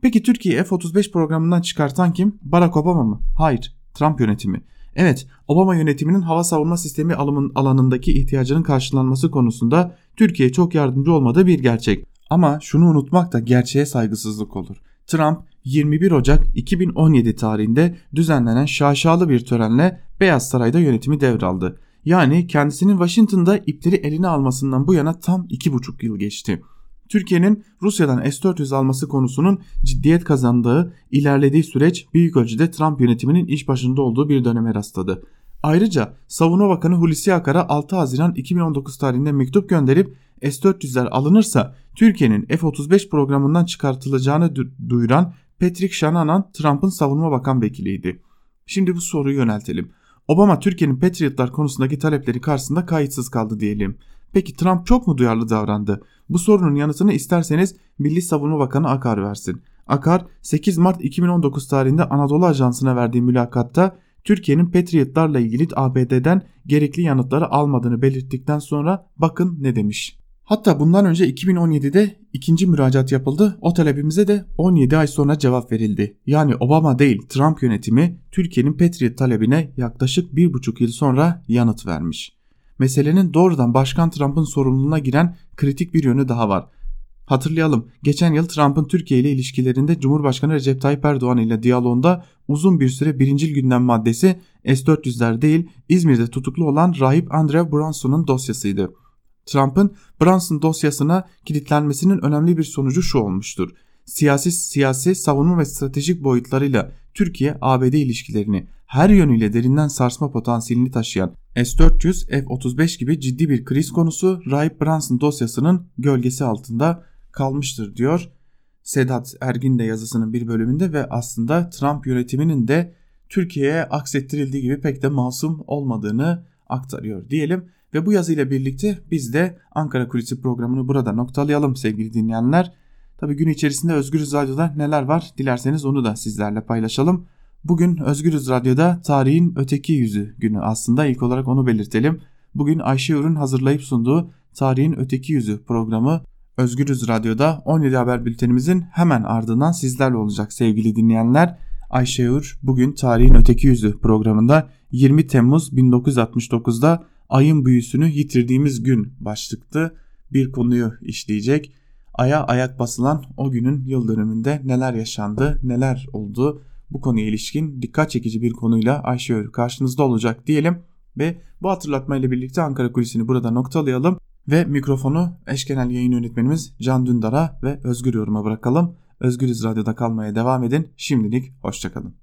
Peki Türkiye'yi F-35 programından çıkartan kim? Barack Obama mı? Hayır, Trump yönetimi. Evet, Obama yönetiminin hava savunma sistemi alanındaki ihtiyacının karşılanması konusunda Türkiye'ye çok yardımcı olmadığı bir gerçek. Ama şunu unutmak da gerçeğe saygısızlık olur. Trump 21 Ocak 2017 tarihinde düzenlenen şaşalı bir törenle Beyaz Saray'da yönetimi devraldı. Yani kendisinin Washington'da ipleri eline almasından bu yana tam 2,5 yıl geçti. Türkiye'nin Rusya'dan S-400 alması konusunun ciddiyet kazandığı, ilerlediği süreç büyük ölçüde Trump yönetiminin iş başında olduğu bir döneme rastladı. Ayrıca Savunma Bakanı Hulusi Akar'a 6 Haziran 2019 tarihinde mektup gönderip S-400'ler alınırsa Türkiye'nin F-35 programından çıkartılacağını duyuran Patrick Shanahan Trump'ın savunma bakan vekiliydi. Şimdi bu soruyu yöneltelim. Obama Türkiye'nin Patriot'lar konusundaki talepleri karşısında kayıtsız kaldı diyelim. Peki Trump çok mu duyarlı davrandı? Bu sorunun yanıtını isterseniz Milli Savunma Bakanı Akar versin. Akar 8 Mart 2019 tarihinde Anadolu Ajansı'na verdiği mülakatta Türkiye'nin Patriot'larla ilgili ABD'den gerekli yanıtları almadığını belirttikten sonra bakın ne demiş. Hatta bundan önce 2017'de ikinci müracaat yapıldı. O talebimize de 17 ay sonra cevap verildi. Yani Obama değil, Trump yönetimi Türkiye'nin Patriot talebine yaklaşık 1,5 yıl sonra yanıt vermiş. Meselenin doğrudan Başkan Trump'ın sorumluluğuna giren kritik bir yönü daha var. Hatırlayalım, geçen yıl Trump'ın Türkiye ile ilişkilerinde Cumhurbaşkanı Recep Tayyip Erdoğan ile diyaloğunda uzun bir süre birincil gündem maddesi S-400'ler değil İzmir'de tutuklu olan rahip Andrew Brunson'un dosyasıydı. Trump'ın Brunson dosyasına kilitlenmesinin önemli bir sonucu şu olmuştur. Siyasi, savunma ve stratejik boyutlarıyla Türkiye-ABD ilişkilerini her yönüyle derinden sarsma potansiyelini taşıyan S-400, F-35 gibi ciddi bir kriz konusu Rahip Brunson dosyasının gölgesi altında kalmıştır diyor Sedat Ergin de yazısının bir bölümünde ve aslında Trump yönetiminin de Türkiye'ye aksettirildiği gibi pek de masum olmadığını aktarıyor diyelim. Ve bu yazıyla birlikte biz de Ankara Kulübü programını burada noktalayalım sevgili dinleyenler. Tabii gün içerisinde Özgürüz Radyo'da neler var dilerseniz onu da sizlerle paylaşalım. Bugün Özgürüz Radyo'da tarihin öteki yüzü günü, aslında ilk olarak onu belirtelim. Bugün Ayşe Ürün hazırlayıp sunduğu tarihin öteki yüzü programı Özgürüz Radyo'da 17 haber bültenimizin hemen ardından sizlerle olacak sevgili dinleyenler. Ayşe Ür bugün tarihin öteki yüzü programında 20 Temmuz 1969'da ayın büyüsünü yitirdiğimiz gün başlıklı bir konuyu işleyecek. Aya ayak basılan o günün yıl dönümünde neler yaşandı, neler oldu, bu konuya ilişkin dikkat çekici bir konuyla Ayşe Ör karşınızda olacak diyelim ve bu hatırlatmayla birlikte Ankara Kulisi'ni burada noktalayalım ve mikrofonu eşgenel yayın yönetmenimiz Can Dündar'a ve Özgür Yorum'a bırakalım. Özgürüz Radyo'da kalmaya devam edin. Şimdilik hoşçakalın.